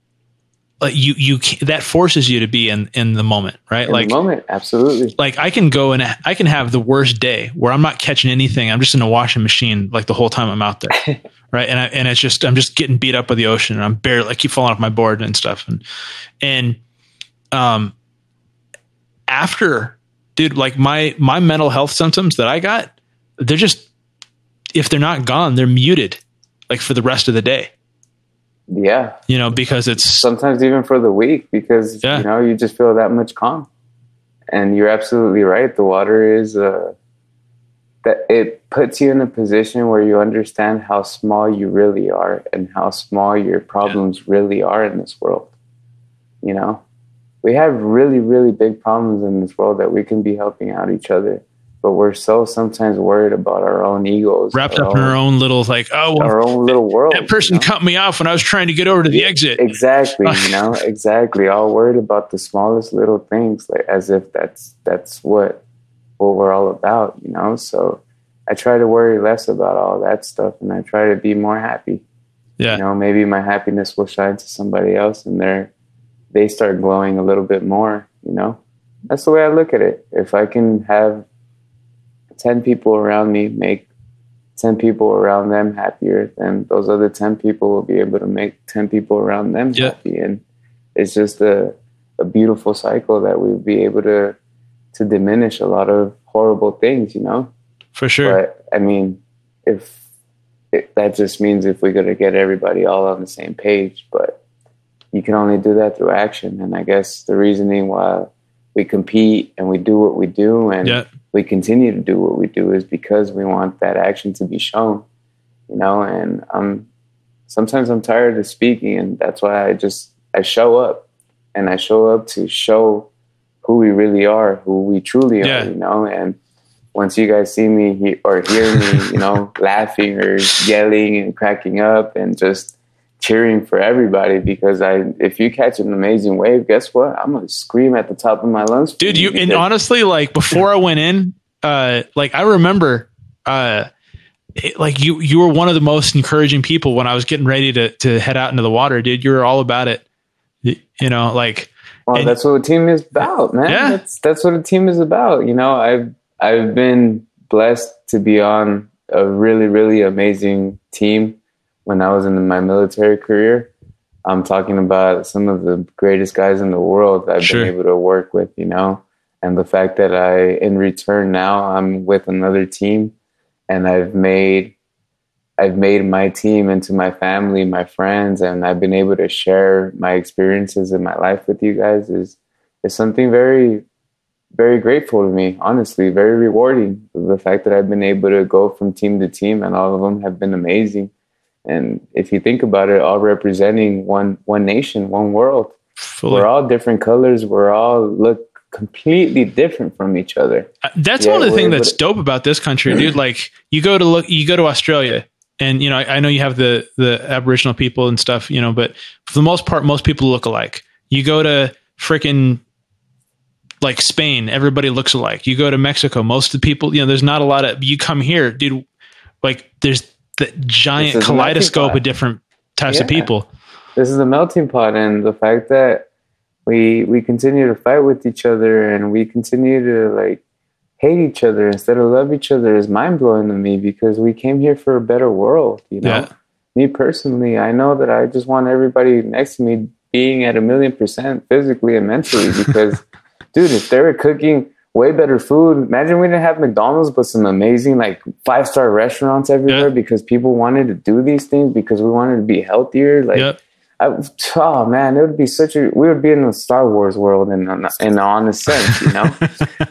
like you, you, that forces you to be in, in the moment, right? In like the moment. Absolutely. Like I can go and I can have the worst day where I'm not catching anything. I'm just in a washing machine, like the whole time I'm out there. Right. And I, and it's just, I'm just getting beat up by the ocean and I'm barely, I keep falling off my board and stuff. And, and, um, after dude, like my, my mental health symptoms that I got, they're just, if they're not gone, they're muted like for the rest of the day. Yeah. You know, because it's sometimes even for the week, because, yeah. you know, you just feel that much calm. And you're absolutely right. The water is uh, that it puts you in a position where you understand how small you really are and how small your problems yeah. really are in this world. You know, we have really, really big problems in this world that we can be helping out each other. But we're so sometimes worried about our own egos. Wrapped up own, in our own little, like, oh, well, our own little world. That person you know? cut me off when I was trying to get over to the exit. Exactly, you know, exactly. All worried about the smallest little things, like as if that's that's what what we're all about, you know? So I try to worry less about all that stuff, and I try to be more happy. Yeah. You know, maybe my happiness will shine to somebody else, and they're, they start glowing a little bit more, you know? That's the way I look at it. If I can have ten people around me make ten people around them happier, then those other ten people will be able to make ten people around them yeah. happy. And it's just a, a beautiful cycle that we'll be able to, to diminish a lot of horrible things, you know? For sure. But I mean, if it, that just means if we're going to get everybody all on the same page, but you can only do that through action. And I guess the reasoning why we compete and we do what we do and yeah. we continue to do what we do is because we want that action to be shown, you know, and I'm, sometimes I'm tired of speaking, and that's why I just, I show up and I show up to show who we really are, who we truly yeah. are, you know, and once you guys see me he, or hear me, you know, laughing or yelling and cracking up and just cheering for everybody, because I, if you catch an amazing wave, guess what? I'm going to scream at the top of my lungs. Dude, you, and honestly, like before I went in, uh, like I remember, uh, it, like you, you were one of the most encouraging people when I was getting ready to, to head out into the water, dude. You were all about it. You know, like, well, and, that's what a team is about, man. Yeah. That's, that's what a team is about. You know, I've, I've been blessed to be on a really, really amazing team. When I was in my military career, I'm talking about some of the greatest guys in the world I've sure. been able to work with, you know, and the fact that I, in return now, I'm with another team, and I've made, I've made my team into my family, my friends, and I've been able to share my experiences in my life with you guys is, is something very, very grateful to me, honestly, very rewarding. The fact that I've been able to go from team to team, and all of them have been amazing. And if you think about it, all representing one one nation, one world. Fully. We're all different colors. We're all look completely different from each other. Uh, that's yeah, one of the things that's dope about this country, dude. Like you go to look, you go to Australia, and you know I, I know you have the the Aboriginal people and stuff, you know, but for the most part, most people look alike. You go to freaking like Spain, everybody looks alike. You go to Mexico, most of the people, you know, there's not a lot of. You come here, dude, like there's the giant kaleidoscope of different types yeah. of people. This is a melting pot, and the fact that we we continue to fight with each other and we continue to like hate each other instead of love each other is mind blowing to me, because we came here for a better world. You know, yeah. me personally, I know that I just want everybody next to me being at a million percent physically and mentally, because, dude, if they were cooking way better food, imagine we didn't have McDonald's, but some amazing like five star restaurants everywhere yeah. because people wanted to do these things because we wanted to be healthier. Like. Yeah. I, oh man, it would be such a we would be in the Star Wars world in in, in the honest sense, you know.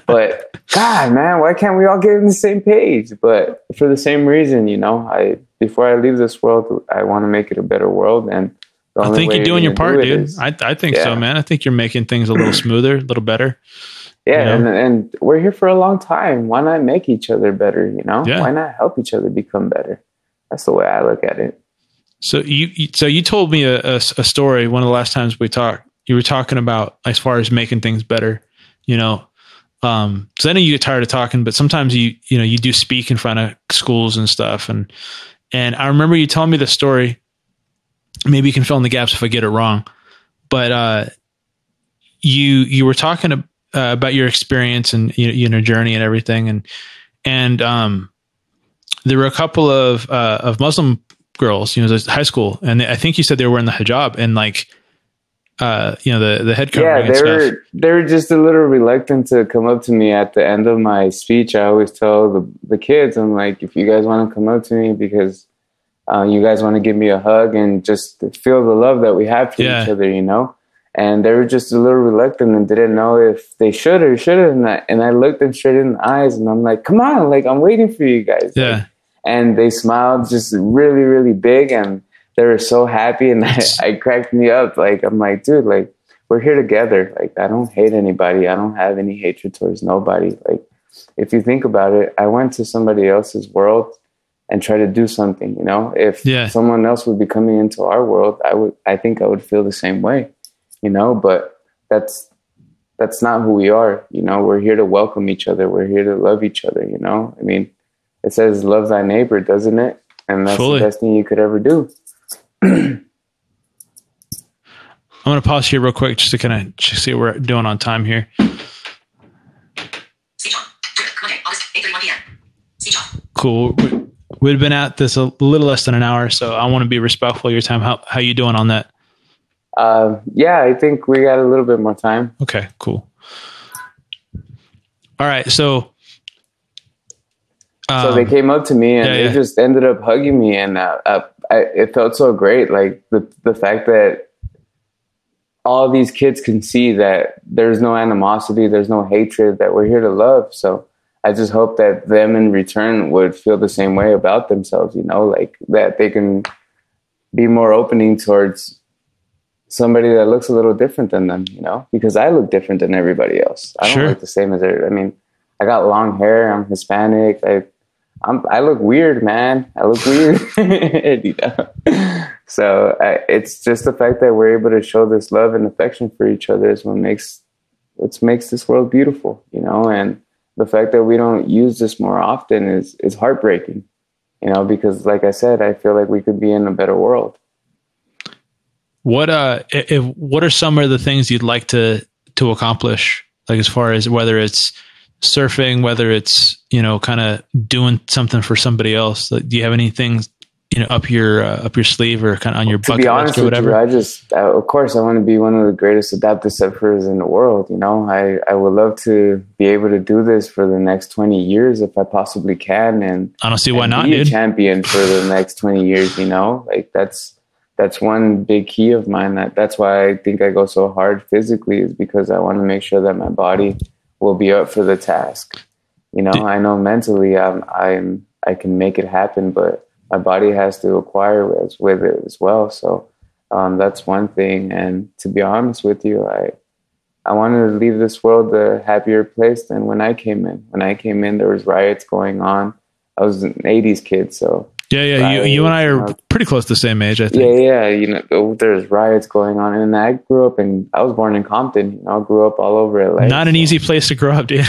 But God, man, why can't we all get on the same page? But for the same reason, you know, I before I leave this world, I want to make it a better world, and the I only think way you're doing your part, do dude. Is, I I think yeah. so, man. I think you're making things a little smoother, a little better. Yeah, you know? and and we're here for a long time. Why not make each other better? You know, yeah. why not help each other become better? That's the way I look at it. So you, so you told me a, a, a story one of the last times we talked. You were talking about as far as making things better, you know. Um, so I know you get tired of talking, but sometimes you, you know, you do speak in front of schools and stuff. And and I remember you telling me the story. Maybe you can fill in the gaps if I get it wrong, but uh, you you were talking uh, about your experience and you, you know journey and everything, and and um, there were a couple of uh, of Muslim. girls, you know, the high school, and I think you said they were wearing the hijab and like, uh, you know, the the head covering. Yeah, they were they were just a little reluctant to come up to me at the end of my speech. I always tell the the kids, I'm like, if you guys want to come up to me because uh, you guys want to give me a hug and just feel the love that we have for yeah. each other, you know. And they were just a little reluctant and didn't know if they should or shouldn't. And I looked them straight in the eyes and I'm like, come on, like I'm waiting for you guys. Yeah. Like, and they smiled just really, really big, and they were so happy, and I, I cracked me up. Like, I'm like, dude, like, we're here together. Like, I don't hate anybody. I don't have any hatred towards nobody. Like, if you think about it, I went to somebody else's world and tried to do something, you know? If yeah. someone else would be coming into our world, I would, I think I would feel the same way, you know? But that's that's not who we are, you know? We're here to welcome each other. We're here to love each other, you know? I mean... It says, love thy neighbor, doesn't it? And that's Fully. the best thing you could ever do. I'm going to pause here real quick just to kind of just see what we're doing on time here. Cool. We've been at this a little less than an hour, so I want to be respectful of your time. How how you doing on that? Uh, yeah, I think we got a little bit more time. Okay, cool. All right, so... So they came up to me and yeah, yeah. they just ended up hugging me, and uh, uh, I, it felt so great. Like the the fact that all these kids can see that there's no animosity, there's no hatred, that we're here to love. So I just hope that them in return would feel the same way about themselves, you know, like that they can be more opening towards somebody that looks a little different than them, you know, because I look different than everybody else. I don't sure. look the same as everybody. I mean, I got long hair. I'm Hispanic. I I'm, I look weird, man. I look weird. you know? So I, it's just the fact that we're able to show this love and affection for each other is what makes what makes this world beautiful, you know. And the fact that we don't use this more often is is heartbreaking, you know. Because, like I said, I feel like we could be in a better world. What uh, if, what are some of the things you'd like to to accomplish? Like as far as whether it's surfing, whether it's, you know, kind of doing something for somebody else. Do you have anything, you know, up your uh, up your sleeve or kind of on your bucket list or whatever? To be honest with you, I just, I, of course, I want to be one of the greatest adaptive surfers in the world. You know, I, I would love to be able to do this for the next twenty years if I possibly can. And I don't see why not, dude. Be a champion for the next twenty years, you know, like that's that's one big key of mine. That, that's why I think I go so hard physically, is because I want to make sure that my body will be up for the task. You know, I know mentally I'm, I'm, I can make it happen, but my body has to acquire with, with it as well. So um, that's one thing. And to be honest with you, I I wanted to leave this world a happier place than when I came in. When I came in, there was riots going on. I was an eighties kid, so yeah, yeah. Riots, you, you and I are uh, pretty close to the same age, I think. Yeah, yeah. You know, there's riots going on, and I grew up in. I was born in Compton. You know, I grew up all over L A. Not an so. easy place to grow up, dude.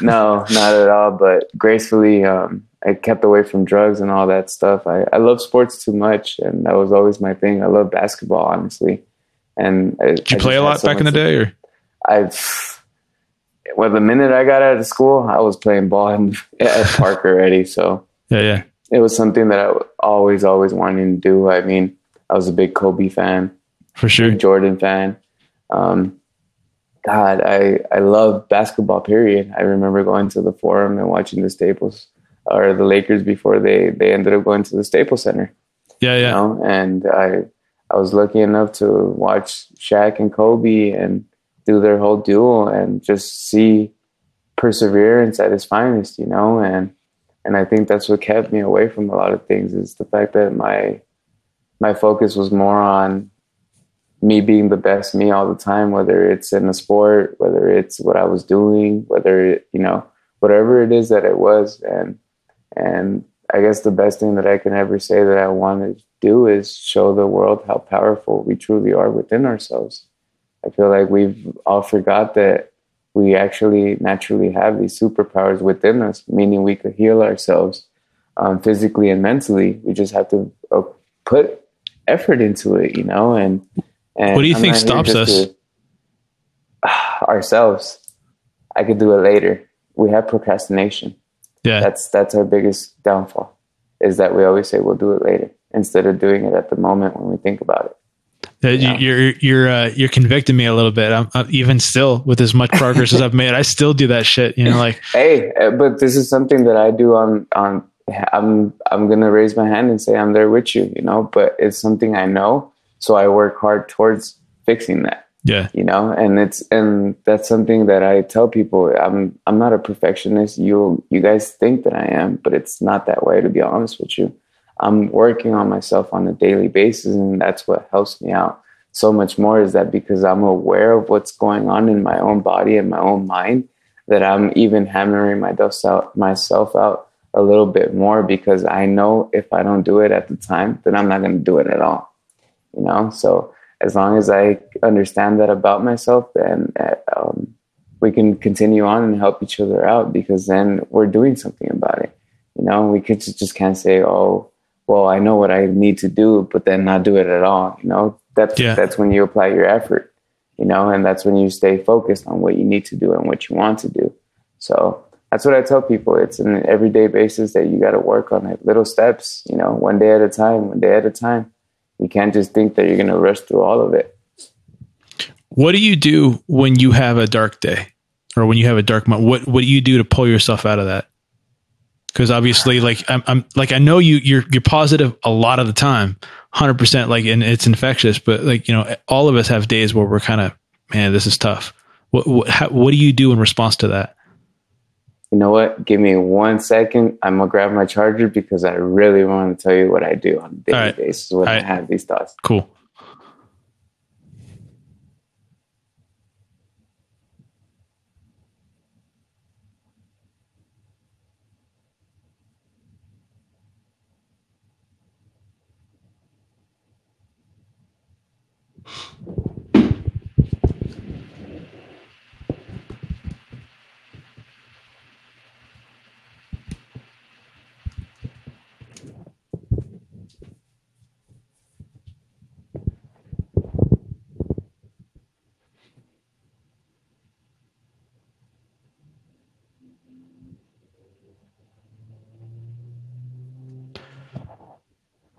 No, not at all. But gracefully, um, I kept away from drugs and all that stuff. I, I love sports too much, and that was always my thing. I love basketball, honestly. And I, did you I play a lot so back in the day? Or I've. Well, the minute I got out of school, I was playing ball in, at park already. So yeah, yeah, it was something that I always, always wanted to do. I mean, I was a big Kobe fan, for sure, Jordan fan. Um, God, I I love basketball. Period. I remember going to the Forum and watching the Staples or the Lakers before they they ended up going to the Staples Center. Yeah, yeah. You know? And I I was lucky enough to watch Shaq and Kobe and. Do their whole duel and just see perseverance at its finest, you know, and and I think that's what kept me away from a lot of things is the fact that my my focus was more on me being the best me all the time, whether it's in a sport, whether it's what I was doing, whether it, you know, whatever it is that it was, and and I guess the best thing that I can ever say that I want to do is show the world how powerful we truly are within ourselves. I feel like we've all forgot that we actually naturally have these superpowers within us, meaning we could heal ourselves um, physically and mentally. We just have to uh, put effort into it, you know, and, and what do you I'm think stops us? To, uh, ourselves. I could do it later. We have procrastination. Yeah. That's, that's our biggest downfall is that we always say we'll do it later instead of doing it at the moment when we think about it. Uh, yeah. You're you're uh, you're convicting me a little bit. I'm, I'm even still with as much progress as I've made. I still do that shit. You know, like hey, but this is something that I do. On on I'm I'm gonna raise my hand and say I'm there with you. You know, but it's something I know, so I work hard towards fixing that. Yeah, you know, and it's and that's something that I tell people. I'm I'm not a perfectionist. You you guys think that I am, but it's not that way. To be honest with you. I'm working on myself on a daily basis, and that's what helps me out so much more is that because I'm aware of what's going on in my own body and my own mind that I'm even hammering myself out a little bit more because I know if I don't do it at the time, then I'm not going to do it at all. You know, so as long as I understand that about myself, then um, we can continue on and help each other out because then we're doing something about it. You know, we could just, just can't say, oh, well, I know what I need to do, but then not do it at all. You know, that's, yeah. that's when you apply your effort, you know, and that's when you stay focused on what you need to do and what you want to do. So that's what I tell people. It's an everyday basis that you got to work on it. Little steps, you know, one day at a time, one day at a time. You can't just think that you're going to rush through all of it. What do you do when you have a dark day or when you have a dark month? What, what do you do to pull yourself out of that? Because obviously, like I'm, I'm, like I know you, you're, you're positive a lot of the time, one hundred percent. Like, and it's infectious. But like you know, all of us have days where we're kind of, man, this is tough. What, what, how, what do you do in response to that? You know what? Give me one second. I'm gonna grab my charger because I really want to tell you what I do on a daily right. basis when right. I have these thoughts. Cool.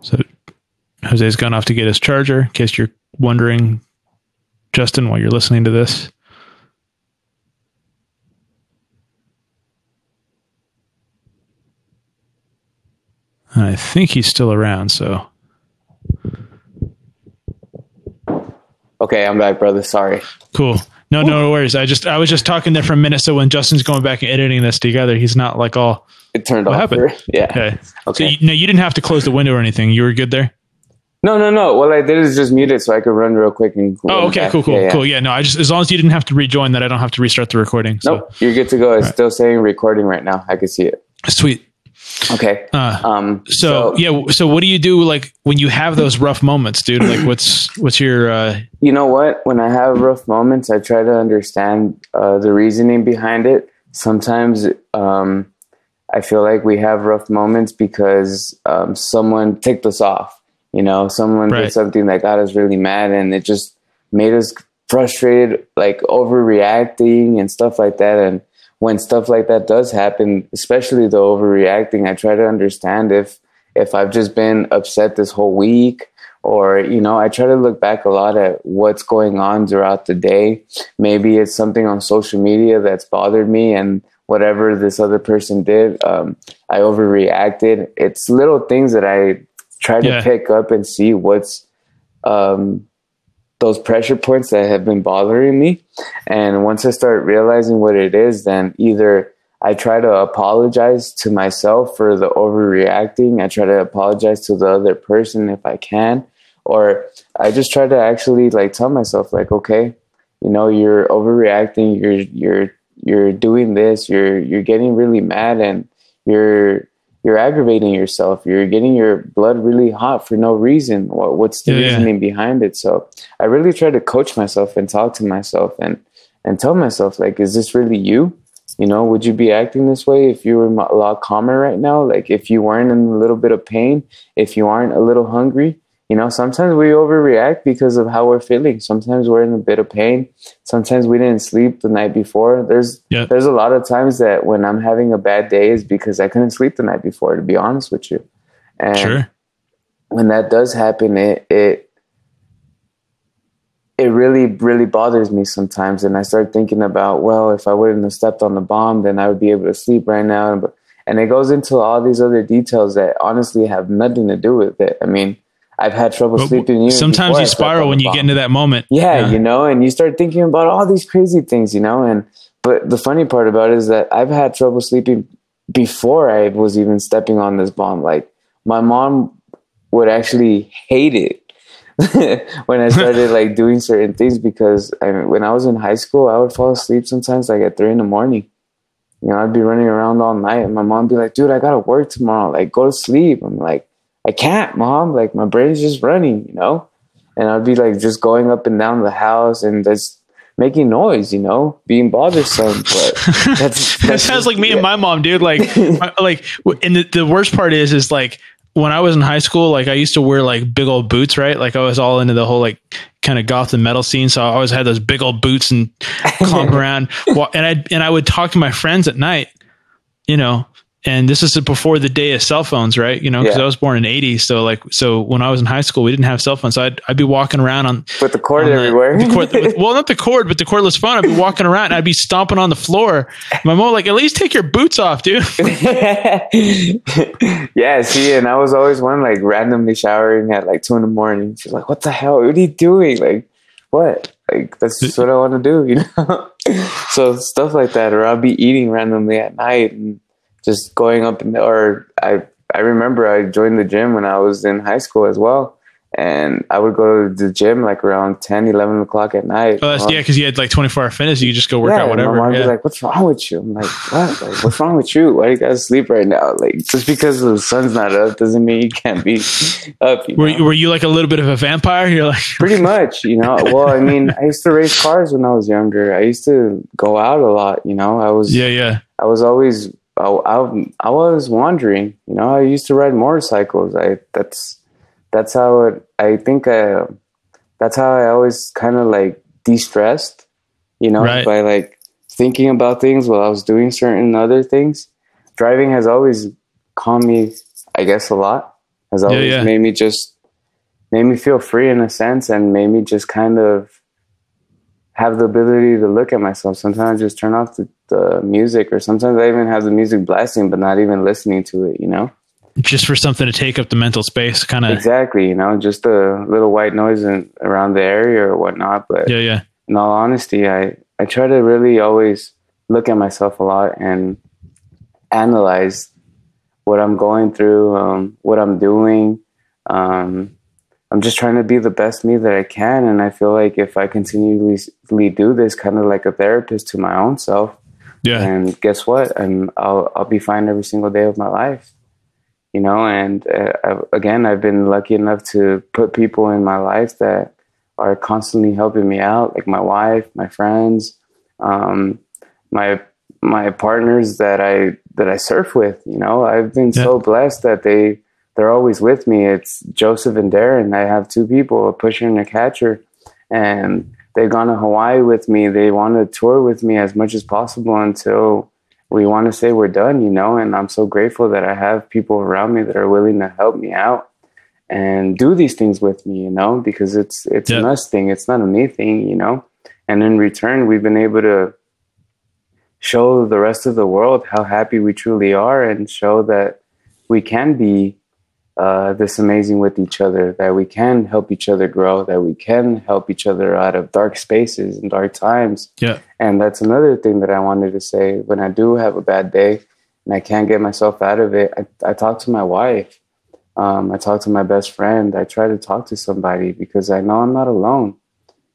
So Jose's gone off to get his charger, in case you're wondering, Justin, while you're listening to this. And I think he's still around, so. Okay, I'm back, brother. Sorry. Cool. No, no, no worries. I just I was just talking there from Minnesota when Justin's going back and editing this together. He's not like all. It turned what off. Happened? Yeah. Okay. Okay. So you, no, you didn't have to close the window or anything. You were good there. No, no, no. Well, I did is just mute it so I could run real quick and. Oh, okay, back. cool, cool, yeah, yeah. cool. Yeah, no, I just as long as you didn't have to rejoin that, I don't have to restart the recording. So. Nope, you're good to go. It's right. Still saying recording right now. I can see it. Sweet. Okay. Uh, um. So, so yeah. So what do you do like when you have those rough moments, dude? Like, what's what's your? Uh... You know what? When I have rough moments, I try to understand uh, the reasoning behind it. Sometimes, um, I feel like we have rough moments because um, someone ticked us off. You know, someone right. did something that got us really mad, and it just made us frustrated, like overreacting and stuff like that. And when stuff like that does happen, especially the overreacting, I try to understand if if I've just been upset this whole week, or, you know, I try to look back a lot at what's going on throughout the day. Maybe it's something on social media that's bothered me, and whatever this other person did, um, I overreacted. It's little things that I try to yeah. pick up and see what's um, those pressure points that have been bothering me. And once I start realizing what it is, then either I try to apologize to myself for the overreacting. I try to apologize to the other person if I can, or I just try to actually like tell myself like, okay, you know, you're overreacting. You're, you're, you're doing this. You're, you're getting really mad, and you're, You're aggravating yourself. You're getting your blood really hot for no reason. What, what's the yeah, reasoning yeah. behind it? So I really try to coach myself and talk to myself and, and tell myself, like, is this really you? You know, would you be acting this way if you were a lot calmer right now? Like, if you weren't in a little bit of pain, if you aren't a little hungry, you know, sometimes we overreact because of how we're feeling. Sometimes we're in a bit of pain. Sometimes we didn't sleep the night before. There's yeah. there's a lot of times that when I'm having a bad day is because I couldn't sleep the night before, to be honest with you. And sure. when that does happen, it it it really, really bothers me sometimes. And I start thinking about, well, if I wouldn't have stepped on the bomb, then I would be able to sleep right now. And it goes into all these other details that honestly have nothing to do with it. I mean, I've had trouble but sleeping. Years sometimes you spiral when you get into that moment. Yeah, yeah, you know, and you start thinking about all these crazy things, you know. And but the funny part about it is that I've had trouble sleeping before I was even stepping on this bomb. Like, my mom would actually hate it when I started like doing certain things, because I mean, when I was in high school, I would fall asleep sometimes like at three in the morning. You know, I'd be running around all night, and my mom would be like, "Dude, I gotta work tomorrow. Like, go to sleep." I'm like, I can't, Mom, like my brain's just running, you know? And I'd be like just going up and down the house and just making noise, you know, being bothersome. But that's, that's that sounds just, like me yeah. and my mom, dude. Like, like, and the, the worst part is, is like when I was in high school, like I used to wear like big old boots, right? Like I was all into the whole like kind of goth and metal scene. So I always had those big old boots and clump around. And I, and I would talk to my friends at night, you know. And this is before the day of cell phones, right? You know, because yeah. I was born in eighty. So like, so when I was in high school, we didn't have cell phones. So I'd, I'd be walking around on... With the cord the, everywhere. The cord, with, well, not the cord, but the cordless phone. I'd be walking around and I'd be stomping on the floor. My mom like, at least take your boots off, dude. yeah, see, and I was always one like randomly showering at like two in the morning. She's like, what the hell? What are you doing? Like, what? Like, that's just what I want to do, you know? So stuff like that. Or I'll be eating randomly at night and just going up in the, or I, I remember I joined the gym when I was in high school as well. And I would go to the gym like around ten, eleven o'clock at night. Oh, that's, um, yeah, because you had like twenty-four hour fitness. You could just go work yeah, out whatever. My mom yeah. was like, what's wrong with you? I'm like, what? Like, what's wrong with you? Why do you guys sleep right now? Like, just because the sun's not up doesn't mean you can't be up. You were, were you like a little bit of a vampire? You're like pretty much, you know. Well, I mean, I used to race cars when I was younger. I used to go out a lot, you know. I was yeah, yeah. I was always I, I, I was wandering, you know, I used to ride motorcycles. I, that's, that's how it, I think, I, that's how I always kind of like de-stressed, you know, right. by like thinking about things while I was doing certain other things. Driving has always calmed me, I guess, a lot. Has always yeah, yeah. made me just, made me feel free in a sense, and made me just kind of have the ability to look at myself. Sometimes I just turn off the, the music, or sometimes I even have the music blasting but not even listening to it, you know, just for something to take up the mental space, kind of. Exactly, you know, just a little white noise in, around the area or whatnot. But yeah yeah in all honesty, I, I try to really always look at myself a lot and analyze what I'm going through, um, what I'm doing. Um, I'm just trying to be the best me that I can. And I feel like if I continually do this, kind of like a therapist to my own self, yeah. And guess what? I'm, I'll, I'll be fine every single day of my life, you know? And uh, I've, again, I've been lucky enough to put people in my life that are constantly helping me out, like my wife, my friends, um, my, my partners that I, that I surf with, you know, I've been yeah. so blessed that they, they're always with me. It's Joseph and Darren. I have two people, a pusher and a catcher, and they've gone to Hawaii with me. They want to tour with me as much as possible until we want to say we're done, you know, and I'm so grateful that I have people around me that are willing to help me out and do these things with me, you know, because it's, it's yeah. an us thing. It's not a me thing, you know, and in return, we've been able to show the rest of the world how happy we truly are and show that we can be Uh, this amazing with each other, that we can help each other grow, that we can help each other out of dark spaces and dark times. Yeah. And that's another thing that I wanted to say. When I do have a bad day and I can't get myself out of it, I, I talk to my wife. Um, I talk to my best friend. I try to talk to somebody because I know I'm not alone.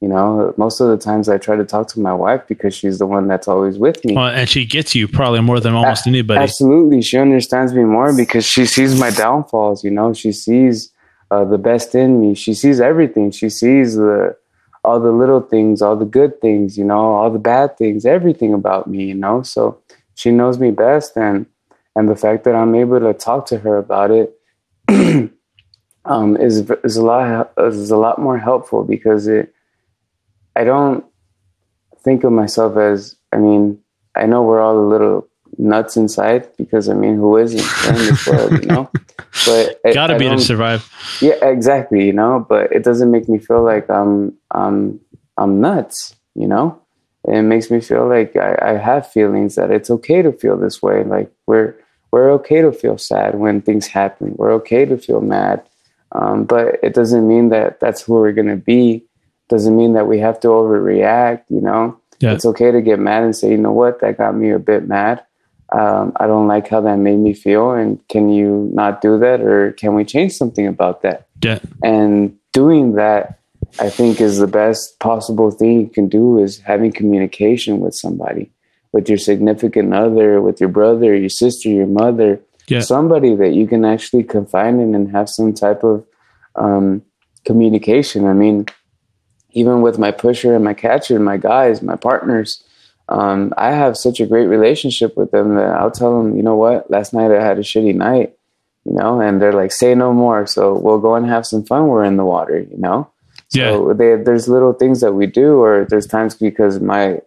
You know, most of the times I try to talk to my wife because she's the one that's always with me. Well, and she gets you probably more than almost anybody. Absolutely. She understands me more because she sees my downfalls. You know, she sees uh, the best in me. She sees everything. She sees the, all the little things, all the good things, you know, all the bad things, everything about me, you know. So she knows me best. And, and the fact that I'm able to talk to her about it um, is, is, a lot, is a lot more helpful because it, I don't think of myself as, I mean, I know we're all a little nuts inside because, I mean, who isn't in this world, you know? But Got to be to survive. Yeah, exactly, you know? But it doesn't make me feel like I'm I'm, I'm nuts, you know? It makes me feel like I, I have feelings that it's okay to feel this way. Like, we're, we're okay to feel sad when things happen. We're okay to feel mad. Um, but it doesn't mean that that's who we're going to be. Doesn't mean that we have to overreact, you know? Yeah. It's okay to get mad and say, you know what, that got me a bit mad. Um, I don't like how that made me feel. And can you not do that? Or can we change something about that? Yeah. And doing that, I think, is the best possible thing you can do is having communication with somebody, with your significant other, with your brother, your sister, your mother, yeah. somebody that you can actually confide in and have some type of um, communication. I mean, even with my pusher and my catcher and my guys, my partners, um, I have such a great relationship with them that I'll tell them, you know what, last night I had a shitty night, you know, and they're like, say no more. So we'll go and have some fun. We're in the water, you know? Yeah. So they, there's little things that we do, or there's times because my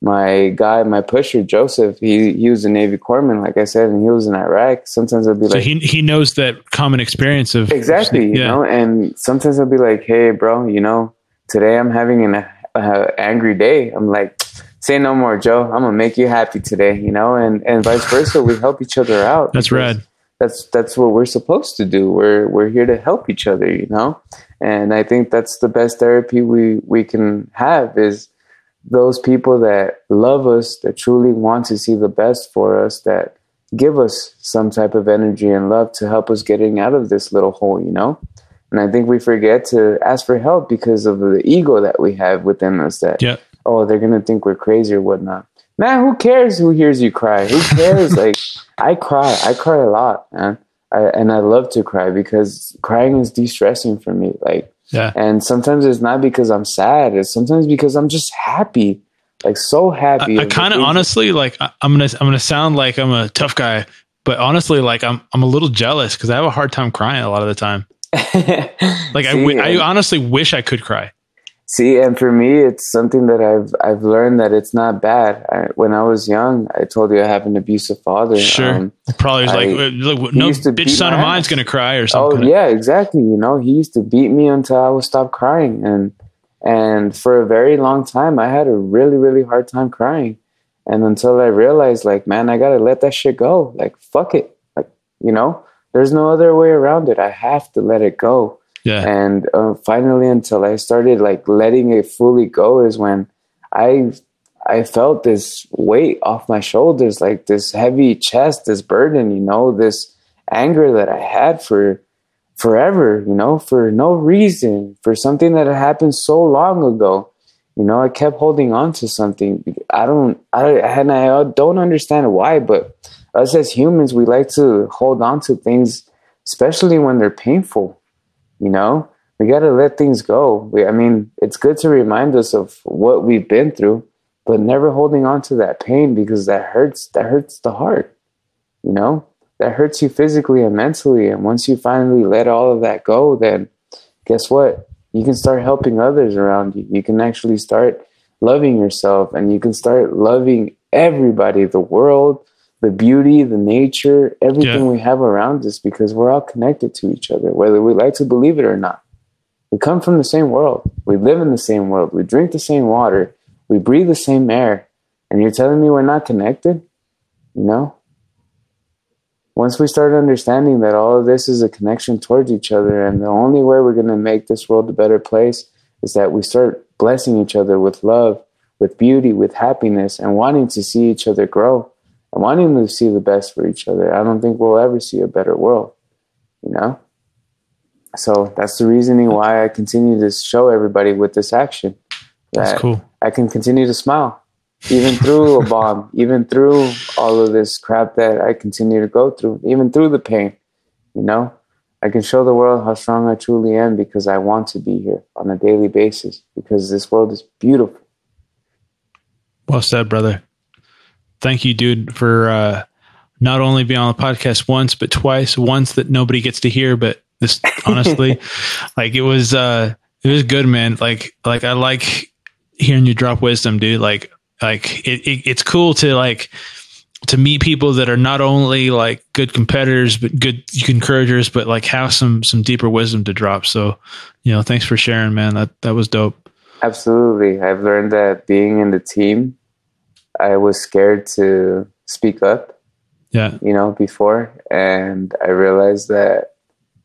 my guy, my pusher, Joseph, he, he was a Navy corpsman, like I said, and he was in Iraq. Sometimes I'll be so like... So he, he knows that common experience of... Exactly, yeah. you know, and sometimes I'll be like, hey, bro, you know, today I'm having an uh, angry day. I'm like, say no more, Joe. I'm gonna make you happy today, you know, and, and vice versa. We help each other out. That's rad. That's that's what we're supposed to do. We're we're here to help each other, you know. And I think that's the best therapy we we can have is those people that love us, that truly want to see the best for us, that give us some type of energy and love to help us getting out of this little hole, you know. And I think we forget to ask for help because of the ego that we have within us that, yep. oh, they're going to think we're crazy or whatnot. Man, who cares who hears you cry? Who cares? Like, I cry. I cry a lot, man. I, and I love to cry because crying is de-stressing for me. Like, yeah. And sometimes it's not because I'm sad. It's sometimes because I'm just happy. Like, so happy. I, I kind of honestly, like, I, I'm going to I'm gonna sound like I'm a tough guy. But honestly, like, I'm I'm a little jealous because I have a hard time crying a lot of the time. Like see, I, w- I honestly wish I could cry. See, and for me, it's something that I've I've learned that it's not bad. I, when I was young, I told you I have an abusive father. Sure, um, probably was I, like look, no bitch son of mine's gonna cry or something. Oh yeah, exactly. You know, he used to beat me until I would stop crying, and and for a very long time, I had a really really hard time crying, and until I realized, like, man, I gotta let that shit go. Like, fuck it. Like, you know. There's no other way around it. I have to let it go. Yeah. And uh, finally, until I started like letting it fully go is when I I felt this weight off my shoulders, like this heavy chest, this burden, you know, this anger that I had for forever, you know, for no reason, for something that had happened so long ago. You know, I kept holding on to something. I don't, I, and I don't understand why, but us as humans, we like to hold on to things, especially when they're painful. You know, we got to let things go. We, I mean, it's good to remind us of what we've been through, but never holding on to that pain, because that hurts, that hurts the heart, you know, that hurts you physically and mentally. And once you finally let all of that go, then guess what? You can start helping others around you. You can actually start loving yourself, and you can start loving everybody, the world, the beauty, the nature, everything yeah. we have around us, because we're all connected to each other, whether we like to believe it or not. We come from the same world. We live in the same world. We drink the same water. We breathe the same air. And you're telling me we're not connected? You know? Once we start understanding that all of this is a connection towards each other, and the only way we're going to make this world a better place is that we start blessing each other with love, with beauty, with happiness, and wanting to see each other grow and wanting to see the best for each other. I don't think we'll ever see a better world, you know? So that's the reasoning why I continue to show everybody with this action that that's cool. I can continue to smile. Even through a bomb, even through all of this crap that I continue to go through, even through the pain, you know, I can show the world how strong I truly am, because I want to be here on a daily basis, because this world is beautiful. Well said, brother. Thank you, dude, for uh, not only being on the podcast once, but twice, once that nobody gets to hear. But this, honestly, like it was, uh, it was good, man. Like, like I like hearing you drop wisdom, dude. Like, Like it, it, it's cool to like, to meet people that are not only like good competitors, but good encouragers, but like have some, some deeper wisdom to drop. So, you know, thanks for sharing, man. That, that was dope. Absolutely. I've learned that being in the team, I was scared to speak up, yeah, you know, before. And I realized that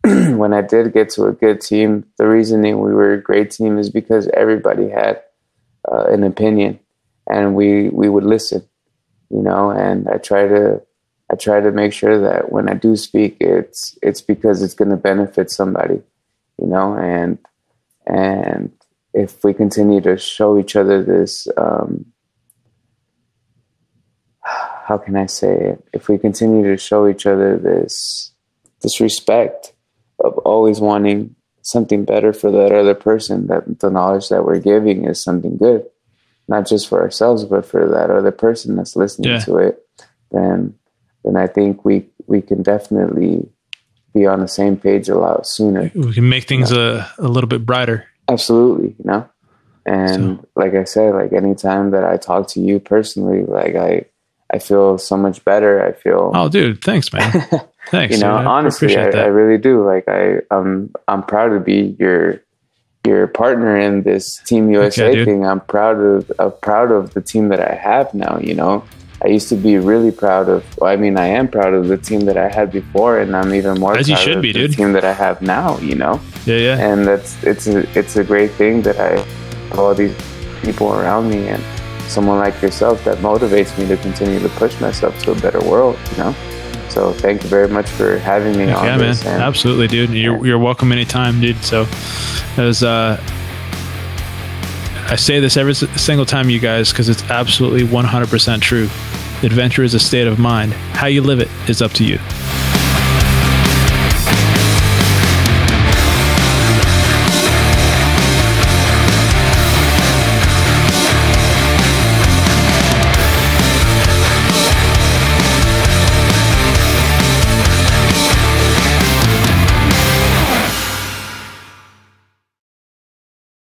when I did get to a good team, the reasoning we were a great team is because everybody had uh, an opinion. And we, we would listen, you know, and I try to I try to make sure that when I do speak, it's it's because it's going to benefit somebody, you know, and and if we continue to show each other this, um, how can I say it? If we continue to show each other this, this respect of always wanting something better for that other person, that the knowledge that we're giving is something good. Not just for ourselves, but for that other person that's listening yeah. to it, then then I think we we can definitely be on the same page a lot sooner. We can make things you know? a, a little bit brighter. Absolutely, you know? And so. Like I said, like anytime that I talk to you personally, like I I feel so much better. I feel Oh dude, thanks man. Thanks. You know, man. honestly I, I, I really do. Like I um I'm proud to be your your partner in this Team U S A okay, thing. I'm proud of, I'm proud of the team that I have now. You know, I used to be really proud of, well, I mean, I am proud of the team that I had before, and I'm even more As proud you should of be, the dude. team that I have now, you know? Yeah, yeah. And that's, it's a, it's a great thing that I have all these people around me and someone like yourself that motivates me to continue to push myself to a better world, you know? So thank you very much for having me okay, on. Yeah, man. And, Absolutely, dude. You're, yeah. you're welcome anytime, dude. So that was, uh, I say this every single time, you guys, because it's absolutely one hundred percent true. Adventure is a state of mind. How you live it is up to you.